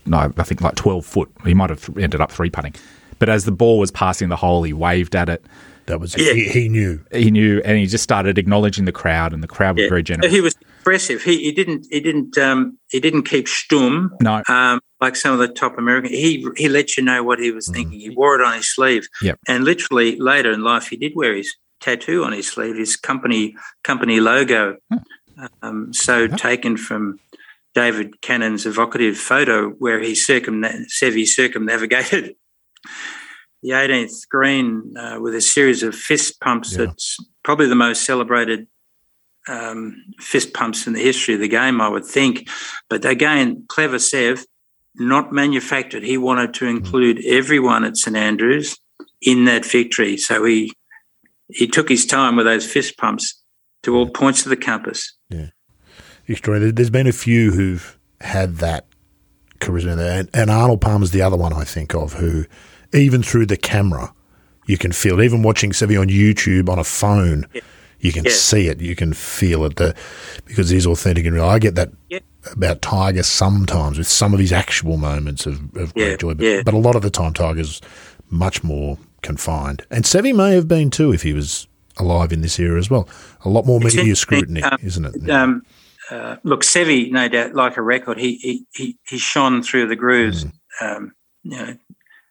No, I think like 12 foot. He might have ended up 3-putting, but as the ball was passing the hole, he waved at it. That was he knew, and he just started acknowledging the crowd, and the crowd was very generous. He was impressive. He didn't keep stum. No. Like some of the top Americans, he let you know what he was thinking. He wore it on his sleeve. Yep. And literally later in life, he did wear his tattoo on his sleeve, his company logo. Taken from David Cannon's evocative photo where he circumnavigated the 18th green with a series of fist pumps. Yeah. That's probably the most celebrated fist pumps in the history of the game, I would think. But again, clever Seve, not manufactured. He wanted to include everyone at St Andrews in that victory. So he took his time with those fist pumps to all points of the compass. Yeah. Extraordinary. There's been a few who've had that charisma there. And Arnold Palmer's the other one I think of who, even through the camera, you can feel it. Even watching Seve on YouTube on a phone, you can see it. You can feel it because he's authentic and real. I get that about Tiger sometimes with some of his actual moments of great joy. But a lot of the time Tiger's much more confined. And Seve may have been too if he was alive in this era as well. A lot more media scrutiny, isn't it? Look, Seve, no doubt, like a record, he shone through the grooves. You know,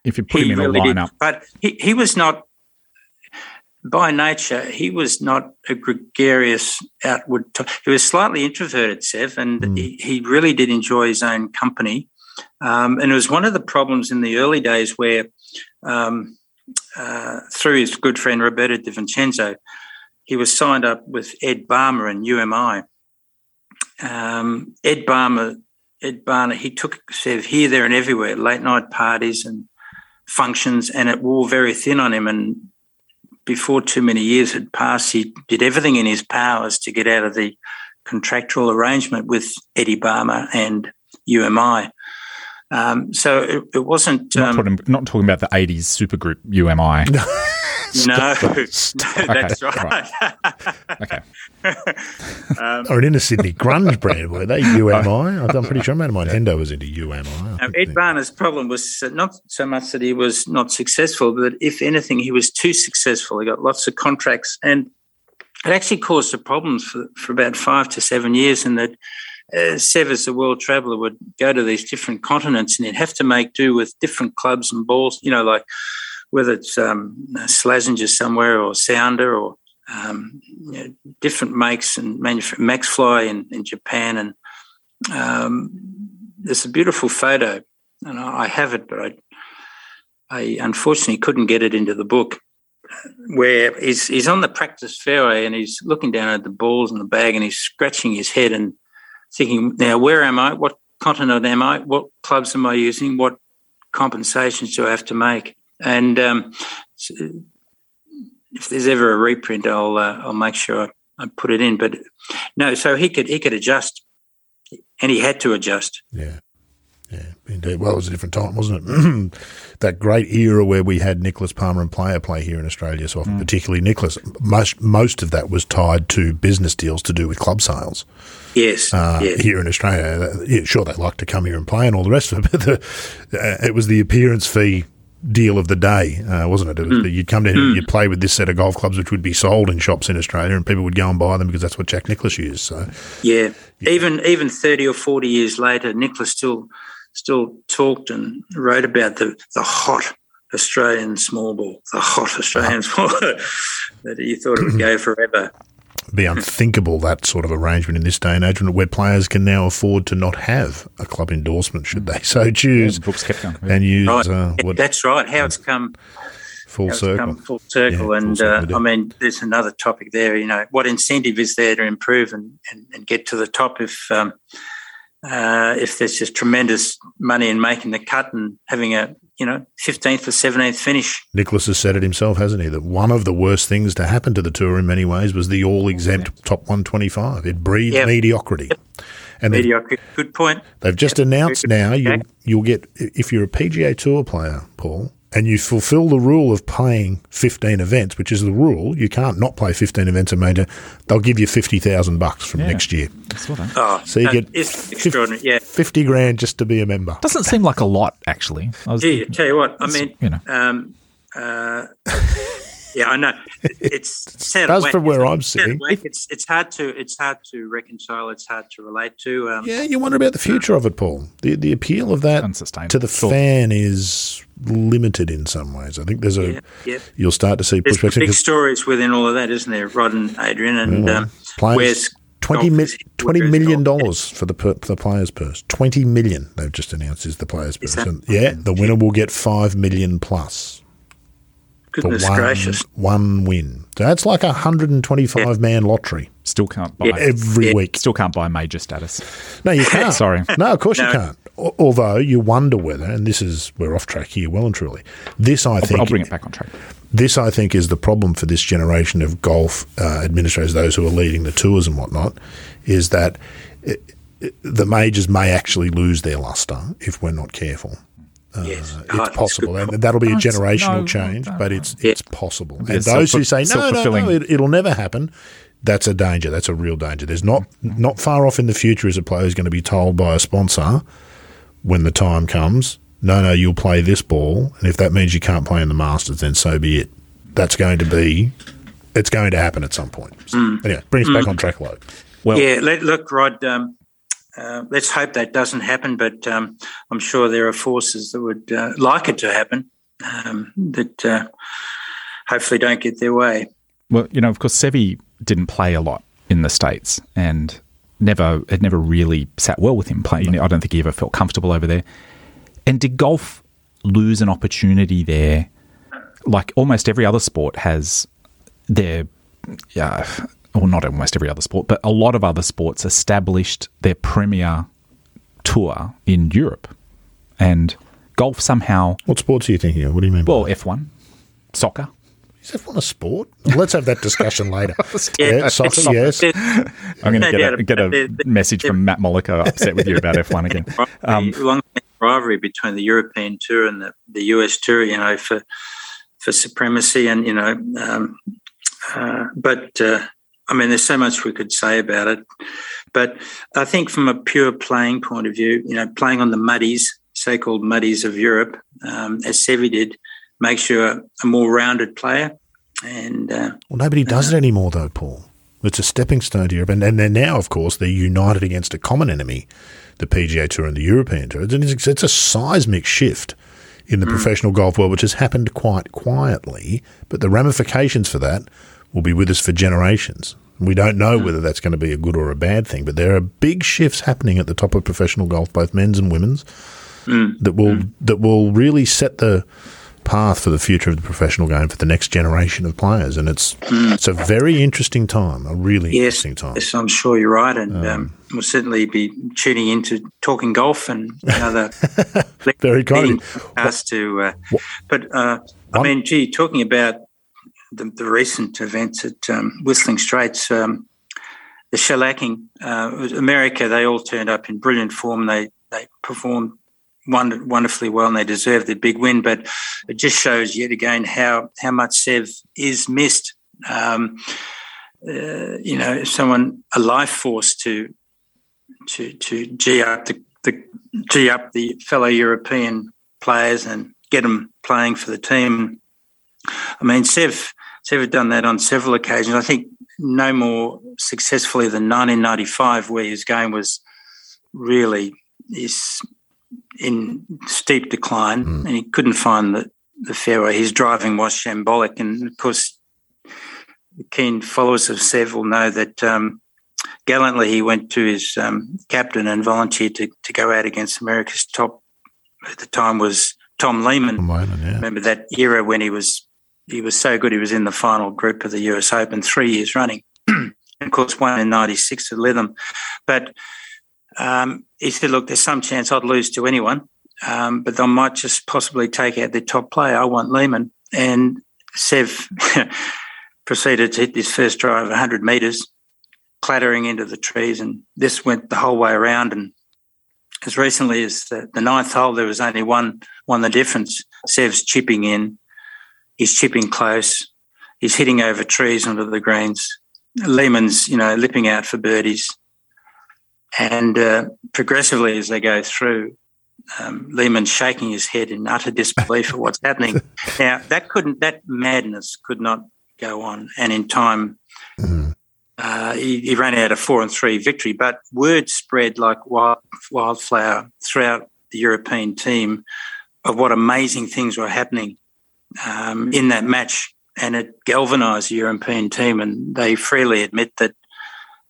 if you put him in really a lineup. But he was not, by nature, he was not a gregarious outward talker. He was slightly introverted, Seve, and he really did enjoy his own company. And it was one of the problems in the early days where, through his good friend Roberto Di Vincenzo, he was signed up with Ed Balmer and UMI. Ed Balmer, he took Seve here, there and everywhere, late-night parties and functions, and it wore very thin on him. And before too many years had passed, he did everything in his powers to get out of the contractual arrangement with Eddie Balmer and UMI. So it wasn't... Not talking about the 80s supergroup UMI. No, that's right. Okay. Or an inner Sydney grunge brand, were they? UMI? I'm pretty sure Madame Hendo was into UMI. Ed Barner's problem was not so much that he was not successful, but if anything, he was too successful. He got lots of contracts, and it actually caused some problems for about 5 to 7 years, in that Seve, as a world traveller, would go to these different continents and he'd have to make do with different clubs and balls, you know, like whether it's Slazenger somewhere or Sounder or different makes and Maxfly in Japan. And there's a beautiful photo, and I have it, but I unfortunately couldn't get it into the book, where he's on the practice fairway and he's looking down at the balls in the bag and he's scratching his head and thinking, now, where am I? What continent am I? What clubs am I using? What compensations do I have to make? And if there's ever a reprint, I'll make sure I put it in. But no, so he could adjust, and he had to adjust. Yeah. Yeah, indeed. Well, it was a different time, wasn't it? That great era where we had Nicklaus, Palmer and Player play here in Australia, so often, particularly Nicklaus. Most of that was tied to business deals to do with club sales. Yes, yes. Here in Australia. Yeah, sure, they liked to come here and play and all the rest of it, but it was the appearance fee deal of the day, wasn't it? You'd come down and you'd play with this set of golf clubs, which would be sold in shops in Australia, and people would go and buy them because that's what Jack Nicklaus used. So, yeah. Even 30 or 40 years later, Nicklaus still talked and wrote about the hot Australian small ball, the hot Australian small ball that he thought it would go forever. Be unthinkable, that sort of arrangement in this day and age, where players can now afford to not have a club endorsement should they so choose. Yeah, books kept going, yeah. And use right. That's right. How it's come full circle. I mean, there's another topic there. You know, what incentive is there to improve and get to the top if there's just tremendous money in making the cut and having a 15th or 17th finish? Nicklaus has said it himself, hasn't he, that one of the worst things to happen to the tour in many ways was the all-exempt top 125. It breeds mediocrity. Yep. And mediocrity, good point. They've just announced now you'll get, if you're a PGA Tour player, Paul, and you fulfil the rule of playing 15 events, which is the rule, you can't not play 15 events a major, they'll give you $50,000 from next year. That's what so you get it's extraordinary, $50,000 just to be a member. Doesn't seem like a lot, actually. Gee, I tell you what, I mean, yeah, I know. It's sad. That's from where I'm sitting. It's hard to reconcile. It's hard to relate to. Yeah, you wonder about the future of it, Paul. The appeal of that to the fan is limited in some ways. I think there's you'll start to see pushback. Big stories within all of that, isn't there, Rod and Adrian, and where's $20 million for the players' purse. $20 million they've just announced is the players' purse. And, the winner will get $5 million plus. Goodness gracious. One win. That's like a 125-man lottery. Still can't buy. Every week. Still can't buy major status. No, you can't. Sorry. No, of course you can't. Although you wonder whether, and this is, we're off track here well and truly. I'll bring it back on track. This, I think, is the problem for this generation of golf administrators, those who are leading the tours and whatnot, is that the majors may actually lose their luster if we're not careful. Yes, it's possible, and that'll be a generational change, but it's possible. And those who say no, it'll never happen, that's a danger. That's a real danger. There's not far off in the future is a player who's going to be told by a sponsor when the time comes, no, you'll play this ball, and if that means you can't play in the Masters, then so be it. That's going to be, it's going to happen at some point. So, anyway, brings back on track, Logue. Well, look, Rod. Let's hope that doesn't happen, but I'm sure there are forces that would like it to happen that hopefully don't get their way. Well, of course, Seve didn't play a lot in the States and it never really sat well with him playing. I don't think he ever felt comfortable over there. And did golf lose an opportunity there? Like almost every other sport has their or not almost every other sport, but a lot of other sports established their premier tour in Europe. And golf somehow... What sports are you thinking of? What do you mean by that? F1, soccer. Is F1 a sport? Let's have that discussion later. Soccer, yes. I'm going to get a message from Matt Mollica upset with you about F1 again. Long-standing rivalry between the European Tour and the US Tour, for supremacy and, I mean, there's so much we could say about it, but I think from a pure playing point of view, playing on the muddies, so-called muddies of Europe, as Seve did, makes you a more rounded player. And nobody does it anymore, though, Paul. It's a stepping stone to Europe, and they're now, of course, they're united against a common enemy, the PGA Tour and the European Tour. It's a seismic shift in the professional golf world, which has happened quite quietly, but the ramifications for that will be with us for generations. We don't know whether that's going to be a good or a bad thing, but there are big shifts happening at the top of professional golf, both men's and women's, that will really set the path for the future of the professional game for the next generation of players. And it's a very interesting time, a really interesting time. Yes, I'm sure you're right, and we'll certainly be tuning into Talking Golf and another very kind of us to. But I mean, talking about the recent events at Whistling Straits, the shellacking, America, they all turned up in brilliant form. They performed wonderfully well, and they deserved their big win. But it just shows yet again how much Seve is missed. You know, someone, a life force to g up the fellow European players and get them playing for the team. I mean, Seve had done that on several occasions. I think no more successfully than 1995, where his game was really in steep decline, and he couldn't find the fairway. His driving was shambolic, and of course, the keen followers of Seve will know that gallantly he went to his captain and volunteered to go out against America's top, at the time was Tom Lehman. Yeah. Remember that era when he was so good, he was in the final group of the US Open 3 years running. And of course, won in 96 to Lytham. But he said, look, there's some chance I'd lose to anyone, but they might just possibly take out their top player. I want Lehman. And Seve proceeded to hit his first drive 100 metres, clattering into the trees, and this went the whole way around. And as recently as the ninth hole, there was only one the difference. Seve's chipping in, he's chipping close, he's hitting over trees under the greens. Lehman's, you know, lipping out for birdies. And progressively as they go through, Lehman's shaking his head in utter disbelief at what's happening. Now, that madness could not go on. And in time, he ran out a 4-3 victory. But word spread like wildflower throughout the European team of what amazing things were happening in that match. And it galvanised the European team. And they freely admit that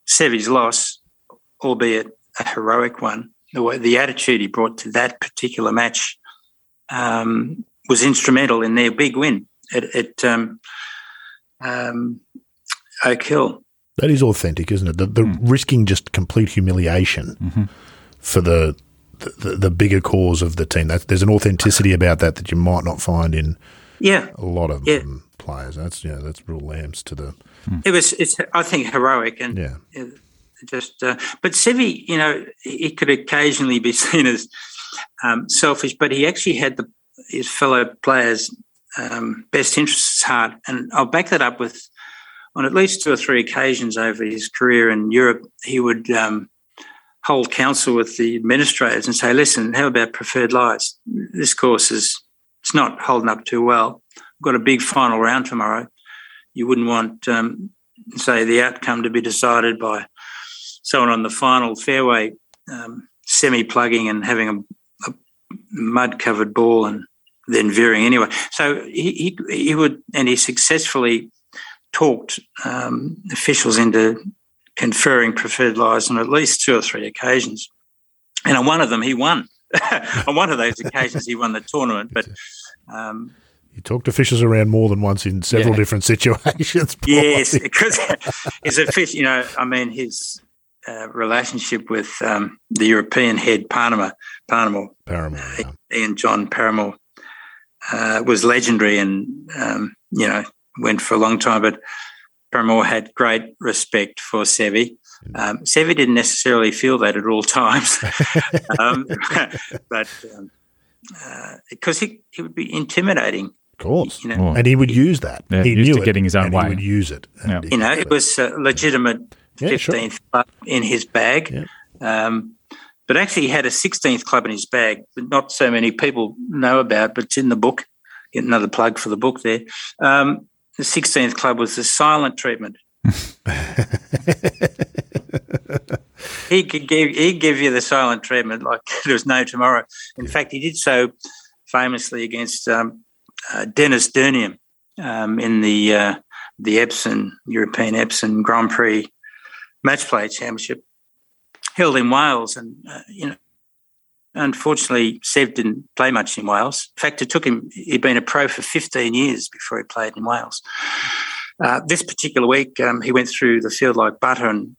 Seve's loss, albeit a heroic one, the attitude he brought to that particular match was instrumental in their big win at Oak Hill. That is authentic, isn't it? The risking just complete humiliation for the bigger cause of the team. There's an authenticity about that you might not find in a lot of modern players. That's real lamps to the. It's I think heroic and but Seve, you know, he could occasionally be seen as selfish, but he actually had his fellow players' best interests at heart, and I'll back that up with on at least two or three occasions over his career in Europe, he would hold counsel with the administrators and say, "Listen, how about preferred lies? This course it's not holding up too well. We've got a big final round tomorrow. You wouldn't want, say, the outcome to be decided by." So on the final fairway, semi-plugging and having a mud-covered ball and then veering anyway. So he would, and he successfully talked officials into conferring preferred lies on at least two or three occasions. And on one of them, he won. On one of those occasions, he won the tournament. But you talked officials around more than once in several different situations. Paul. Yes, because his official, you know, I mean, his relationship with the European head, Paramor, and John Paramor, was legendary, and you know, went for a long time. But Paramor had great respect for Seve. Seve didn't necessarily feel that at all times, but because he would be intimidating. Of course, you know, and he would use that. Yeah, he knew it, getting his own way. He would use it. Yeah. You know, it was legitimate. 15th club in his bag, but actually he had a 16th club in his bag that not so many people know about, but it's in the book. Get another plug for the book there. The 16th club was the silent treatment. He'd give you the silent treatment like there was no tomorrow. In fact, he did so famously against Dennis Durnian in the Epsom, European Epsom Grand Prix Match Play Championship held in Wales, and you know, unfortunately, Seve didn't play much in Wales. In fact, it took him; he'd been a pro for 15 years before he played in Wales. This particular week, he went through the field like butter and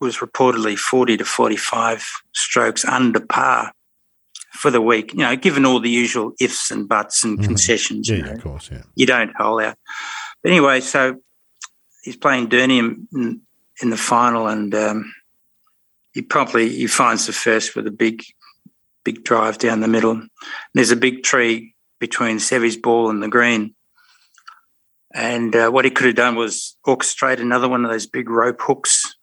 was reportedly 40 to 45 strokes under par for the week. You know, given all the usual ifs and buts and concessions, you know, of course, you don't hole out. anyway, so he's playing Durnian in the final, and he finds the first with a big drive down the middle. And there's a big tree between Seve's ball and the green. And what he could have done was orchestrate another one of those big rope hooks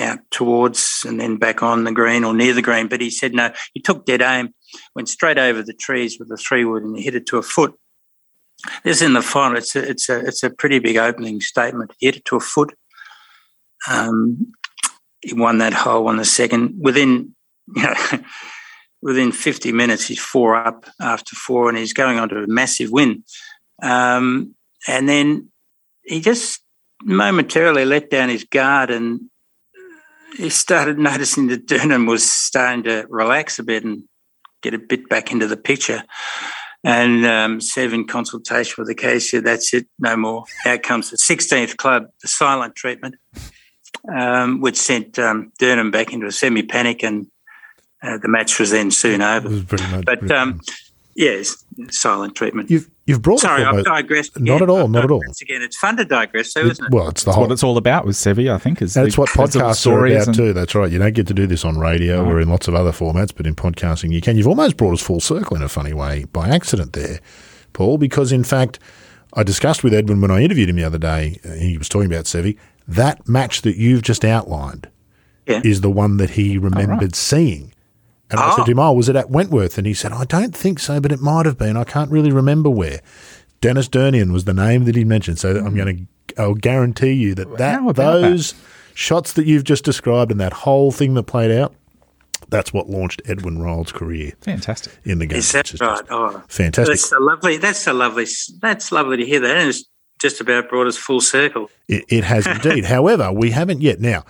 out towards and then back on the green or near the green. But he said no. He took dead aim, went straight over the trees with the 3-wood and he hit it to a foot. This in the final, it's a pretty big opening statement. He hit it to a foot. He won that hole on the second. Within 50 minutes, he's 4 up after 4 and he's going on to a massive win. And then he just momentarily let down his guard and he started noticing that Durnian was starting to relax a bit and get a bit back into the picture. And Seve, in consultation with the case, said, that's it, no more. Out comes the 16th club, the silent treatment, which sent Durnian back into a semi-panic, and the match was then soon over. It was pretty much, but, yes, silent treatment. You've brought. Sorry, I've digressed. Not at all. Not at all. Again, it's fun to digress, though, isn't it? Well, that's what it's all about with Seve, I think. That's what podcasts are about too. That's right. You don't get to do this on radio or in lots of other formats, but in podcasting you can. You've almost brought us full circle in a funny way by accident there, Paul, because in fact I discussed with Edwin when I interviewed him the other day. He was talking about Seve. That match that you've just outlined is the one that he remembered seeing. And I said to him, was it at Wentworth? And he said, I don't think so, but it might have been. I can't really remember where. Dennis Durnian was the name that he mentioned. So I'll guarantee you that shots that you've just described and that whole thing that played out, that's what launched Edwin Roald's career. Fantastic. In the game. Is that right? Oh, fantastic. That's lovely to hear that. And it's just about brought us full circle. It has indeed. However, we haven't yet. Now,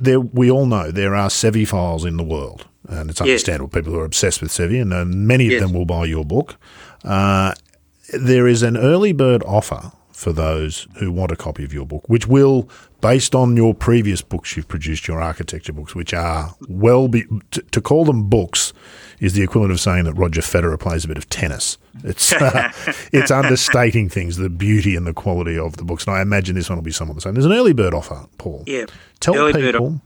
we all know there are Seve files in the world. And it's understandable. Yes. People who are obsessed with Seve, and many of them will buy your book. There is an early bird offer for those who want a copy of your book, which will, based on your previous books you've produced, your architecture books, which are to call them books is the equivalent of saying that Roger Federer plays a bit of tennis. It's it's understating things, the beauty and the quality of the books. And I imagine this one will be somewhat the same. There's an early bird offer, Paul. Yeah. Tell people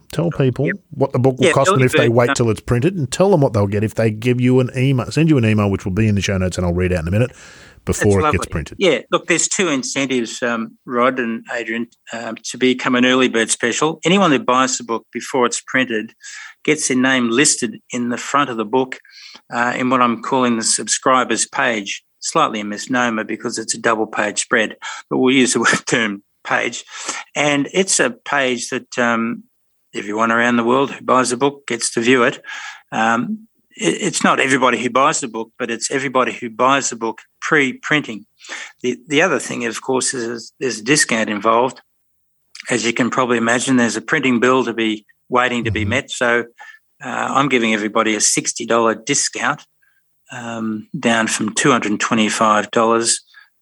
what the book will cost them if they wait till it's printed, and tell them what they'll get if they give you an email. Send you an email, which will be in the show notes, and I'll read out in a minute before it gets printed. Yeah. Look, there's 2 incentives, Rod and Adrian, to become an early bird special. Anyone who buys the book before it's printed gets their name listed in the front of the book in what I'm calling the subscribers page. Slightly a misnomer because it's a double-page spread, but we'll use the word term page. And it's a page that everyone around the world who buys the book gets to view it. It's not everybody who buys the book, but it's everybody who buys the book pre-printing. The other thing, of course, is there's a discount involved. As you can probably imagine, there's a printing bill to be waiting to be met. So I'm giving everybody a $60 discount, down from $225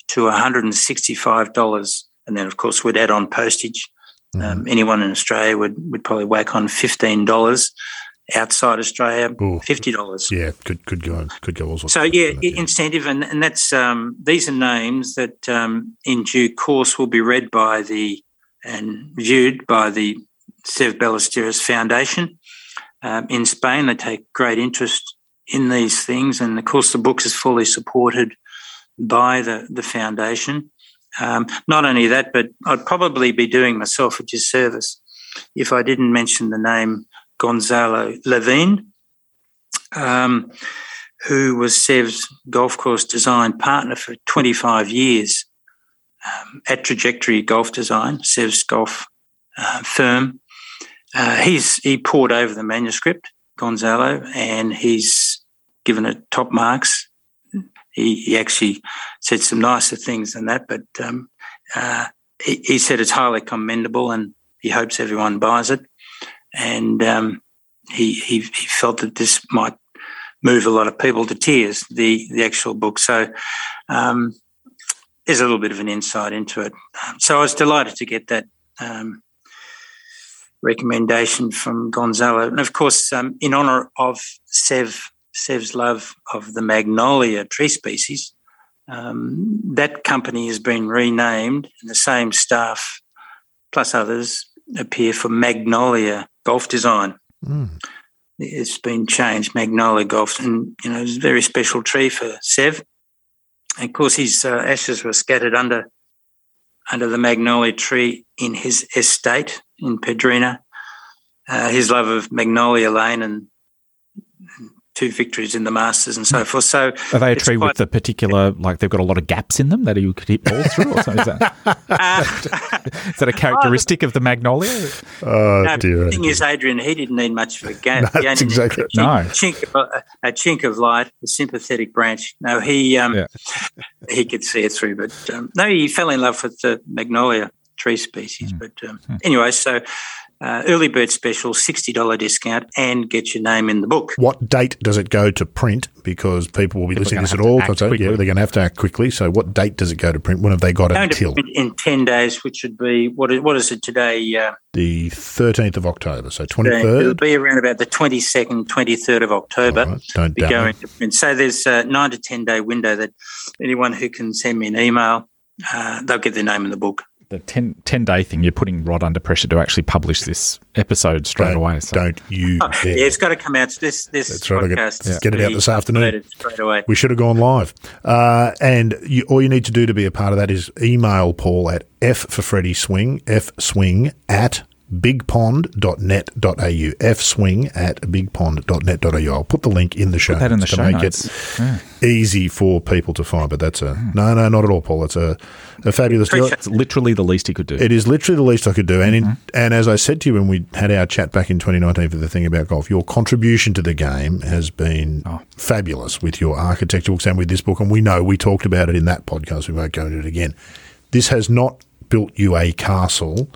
to $165. And then, of course, we'd add on postage. Anyone in Australia would probably whack on $15. Outside Australia, $50. Yeah, could go all sorts. So incentive, and that's these are names that in due course will be read by and viewed by the Seve Ballesteros Foundation in Spain. They take great interest in these things, and of course the book is fully supported by the foundation. Not only that, but I'd probably be doing myself a disservice if I didn't mention the name Gonzalo Levine, who was Seve's golf course design partner for 25 years at Trajectory Golf Design, Seve's golf firm. He pored over the manuscript, Gonzalo, and he's given it top marks. He actually said some nicer things than that, but he said it's highly commendable and he hopes everyone buys it. And he felt that this might move a lot of people to tears, the actual book. So there's a little bit of an insight into it. So I was delighted to get that recommendation from Gonzalo. And, of course, in honour of Seve's love of the magnolia tree species, That company has been renamed, and the same staff plus others appear for Magnolia Golf Design. Mm. It's been changed, Magnolia Golf, and you know it's a very special tree for Seve. And of course, his ashes were scattered under the magnolia tree in his estate in Pedreña. His love of Magnolia Lane and 2 victories in the Masters and so forth. So are they a tree with the particular, like they've got a lot of gaps in them that you could hit balls through? Or so? Is that a characteristic of the magnolia? No, dear. The thing is, Adrian, he didn't need much of a gap. That's exactly a chink of light, a sympathetic branch. No, he could see it through. But no, he fell in love with the magnolia tree species. Mm. But anyway, so... early bird special, $60 discount, and get your name in the book. What date does it go to print? Because people will be listening to this at all. They're going to have to act quickly. So what date does it go to print? When have they got it until? In 10 days, which would be, what is it today? The 13th of October, so 23rd. It'll be around about the 22nd, 23rd of October. Right, don't doubt going to print. So there's a 9 to 10-day window that anyone who can send me an email, they'll get their name in the book. The 10-day thing, you're putting Rod under pressure to actually publish this episode straight away. So. Don't you dare. Yeah, it's got to come out. This right, podcast. Get it out this afternoon. Straight away. We should have gone live. And all you need to do to be a part of that is email Paul at fswing@bigpond.net.au. fswing@bigpond.net.au. I'll put the link in the show. Put that in the show notes. Make it easy for people to find. But that's no, not at all, Paul. It's a fabulous deal. It's literally the least he could do. It is literally the least I could do. And and as I said to you when we had our chat back in 2019 for the thing about golf, your contribution to the game has been fabulous with your architectural and with this book. And we know we talked about it in that podcast. We won't go into it again. This has not built you a castle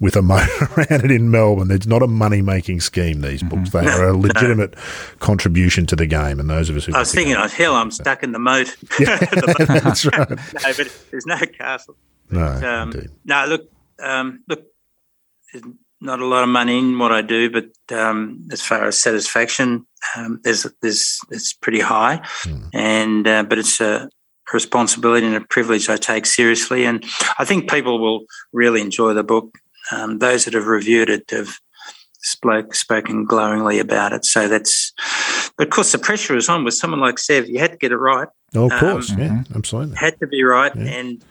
with a motor around it in Melbourne. It's not a money-making scheme, these books. They are a legitimate contribution to the game. And those of us who... I was thinking, I'm stuck in the moat. Yeah, that's right. No, but there's no castle. No, indeed. No, look, there's not a lot of money in what I do, but as far as satisfaction, it's pretty high. Mm. But it's a responsibility and a privilege I take seriously. And I think people will really enjoy the book. Those that have reviewed it have spoken glowingly about it. So that's – but, of course, the pressure is on with someone like Seve. You had to get it right. Oh, of course, absolutely. Had to be right, and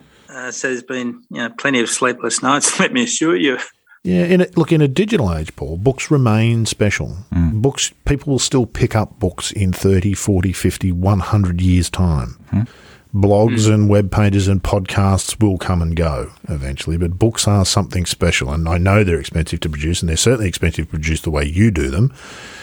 so there's been plenty of sleepless nights, let me assure you. Yeah, in a digital age, Paul, books remain special. Mm. Books – people will still pick up books in 30, 40, 50, 100 years' time. Mm. Blogs and web pages and podcasts will come and go eventually, but books are something special, and I know they're expensive to produce, and they're certainly expensive to produce the way you do them.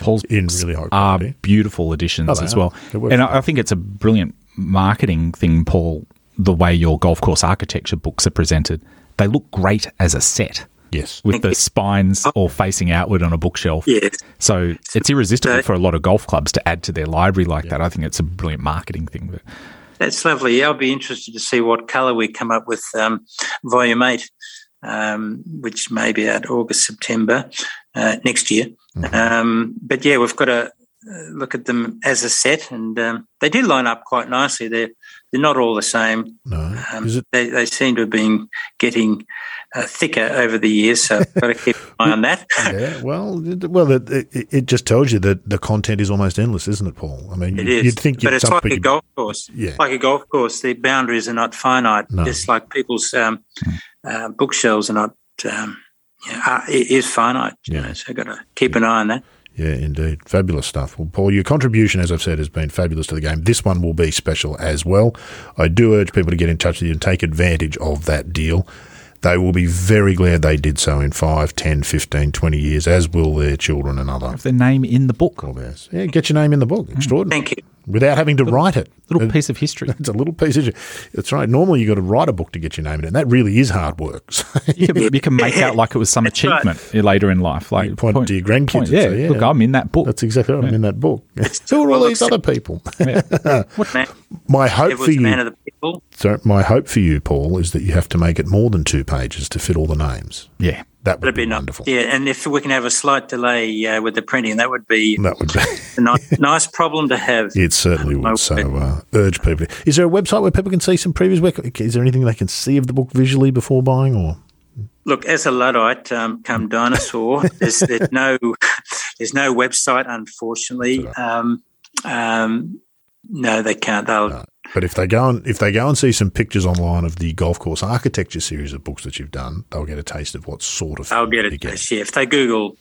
Paul's in really high quality. Are beautiful editions as well. And I think it's a brilliant marketing thing, Paul, the way your golf course architecture books are presented. They look great as a set. Yes. With the spines all facing outward on a bookshelf. Yes. So it's irresistible for a lot of golf clubs to add to their library like that. I think it's a brilliant marketing thing. That's lovely. I'll be interested to see what colour we come up with Volume 8, which may be out August, September next year. Mm-hmm. But, yeah, we've got to look at them as a set, and they do line up quite nicely. They're not all the same. No. They seem to have been getting thicker over the years, so I've got to keep an eye on that. Yeah, well, it just tells you that the content is almost endless, isn't it, Paul? I mean, it is. You'd think, but it's like a golf course. Yeah. Like a golf course, the boundaries are not finite. No. Just like people's bookshelves are not it is finite. Yeah. You know, so I've got to keep an eye on that. Yeah, indeed. Fabulous stuff. Well, Paul, your contribution, as I've said, has been fabulous to the game. This one will be special as well. I do urge people to get in touch with you and take advantage of that deal. They will be very glad they did so in 5, 10, 15, 20 years, as will their children and others. Have their name in the book. Yeah, get your name in the book. Extraordinary. Thank you. Without having to write it. Little piece of history. It's a little piece of history. That's right. Normally you've got to write a book to get your name in it, and that really is hard work. So you can make out like it was some achievement later in life. Like you point to your grandkids. Look, I'm in that book. That's exactly right. I'm in that book. Who are all these other people? My hope for you, Paul, is that you have to make it more than 2 pages to fit all the names. Yeah. That would be wonderful. Yeah, and if we can have a slight delay with the printing, that would be a nice problem to have. It certainly would. So urge people. Is there a website where people can see some previous work? Is there anything they can see of the book visually before buying? Or look, as a Luddite, come dinosaur, there's no website, unfortunately. No, they can't. But if they go and see some pictures online of the golf course architecture series of books that you've done, they'll get a taste of what sort of. They'll get a taste. Yeah, if they Google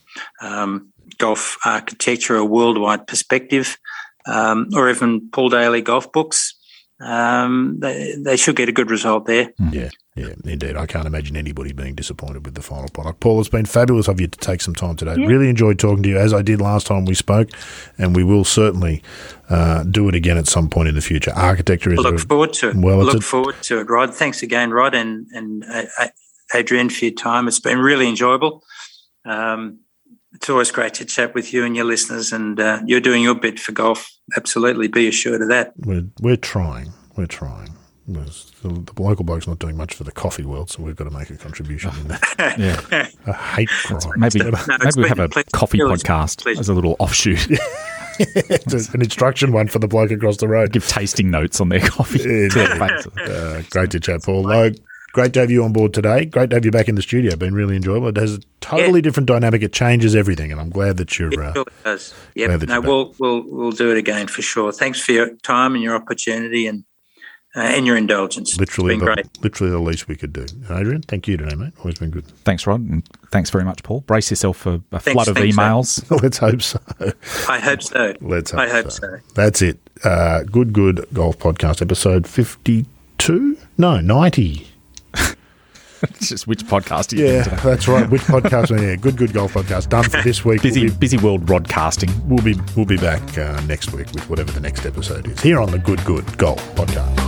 golf architecture, a worldwide perspective, or even Paul Daley golf books, they should get a good result there. Yeah. Yeah, indeed. I can't imagine anybody being disappointed with the final product. Paul, it's been fabulous of you to take some time today. Yeah. Really enjoyed talking to you, as I did last time we spoke, and we will certainly do it again at some point in the future. Architecture is look forward to it, Rod. Thanks again, Rod, and Adrian, for your time. It's been really enjoyable. It's always great to chat with you and your listeners, and you're doing your bit for golf. Absolutely, be assured of that. We're trying. The local bloke's not doing much for the coffee world, so we've got to make a contribution in that. Yeah. I hate crime. Maybe we have a coffee podcast as a little offshoot. An instruction one for the bloke across the road. Give tasting notes on their coffee. Great to chat, Paul. Great to have you on board today. Great to have you back in the studio. Been really enjoyable. It has a totally different dynamic. It changes everything, and I'm glad that you're. It sure does. Yeah. No, we'll do it again for sure. Thanks for your time and your opportunity and your indulgence. Literally the least we could do. Adrian, thank you today, mate. Always been good. Thanks, Rod, and thanks very much, Paul. Brace yourself for a flood of emails. So. Let's hope so. I hope so. I hope so. That's it. Good Golf Podcast, episode 52? No, 90. It's just which podcast are you doing today? That's right. Which podcast? Yeah, good Golf Podcast. Done for this week. Busy world broadcasting. We'll be back next week with whatever the next episode is here on the Good Golf Podcast.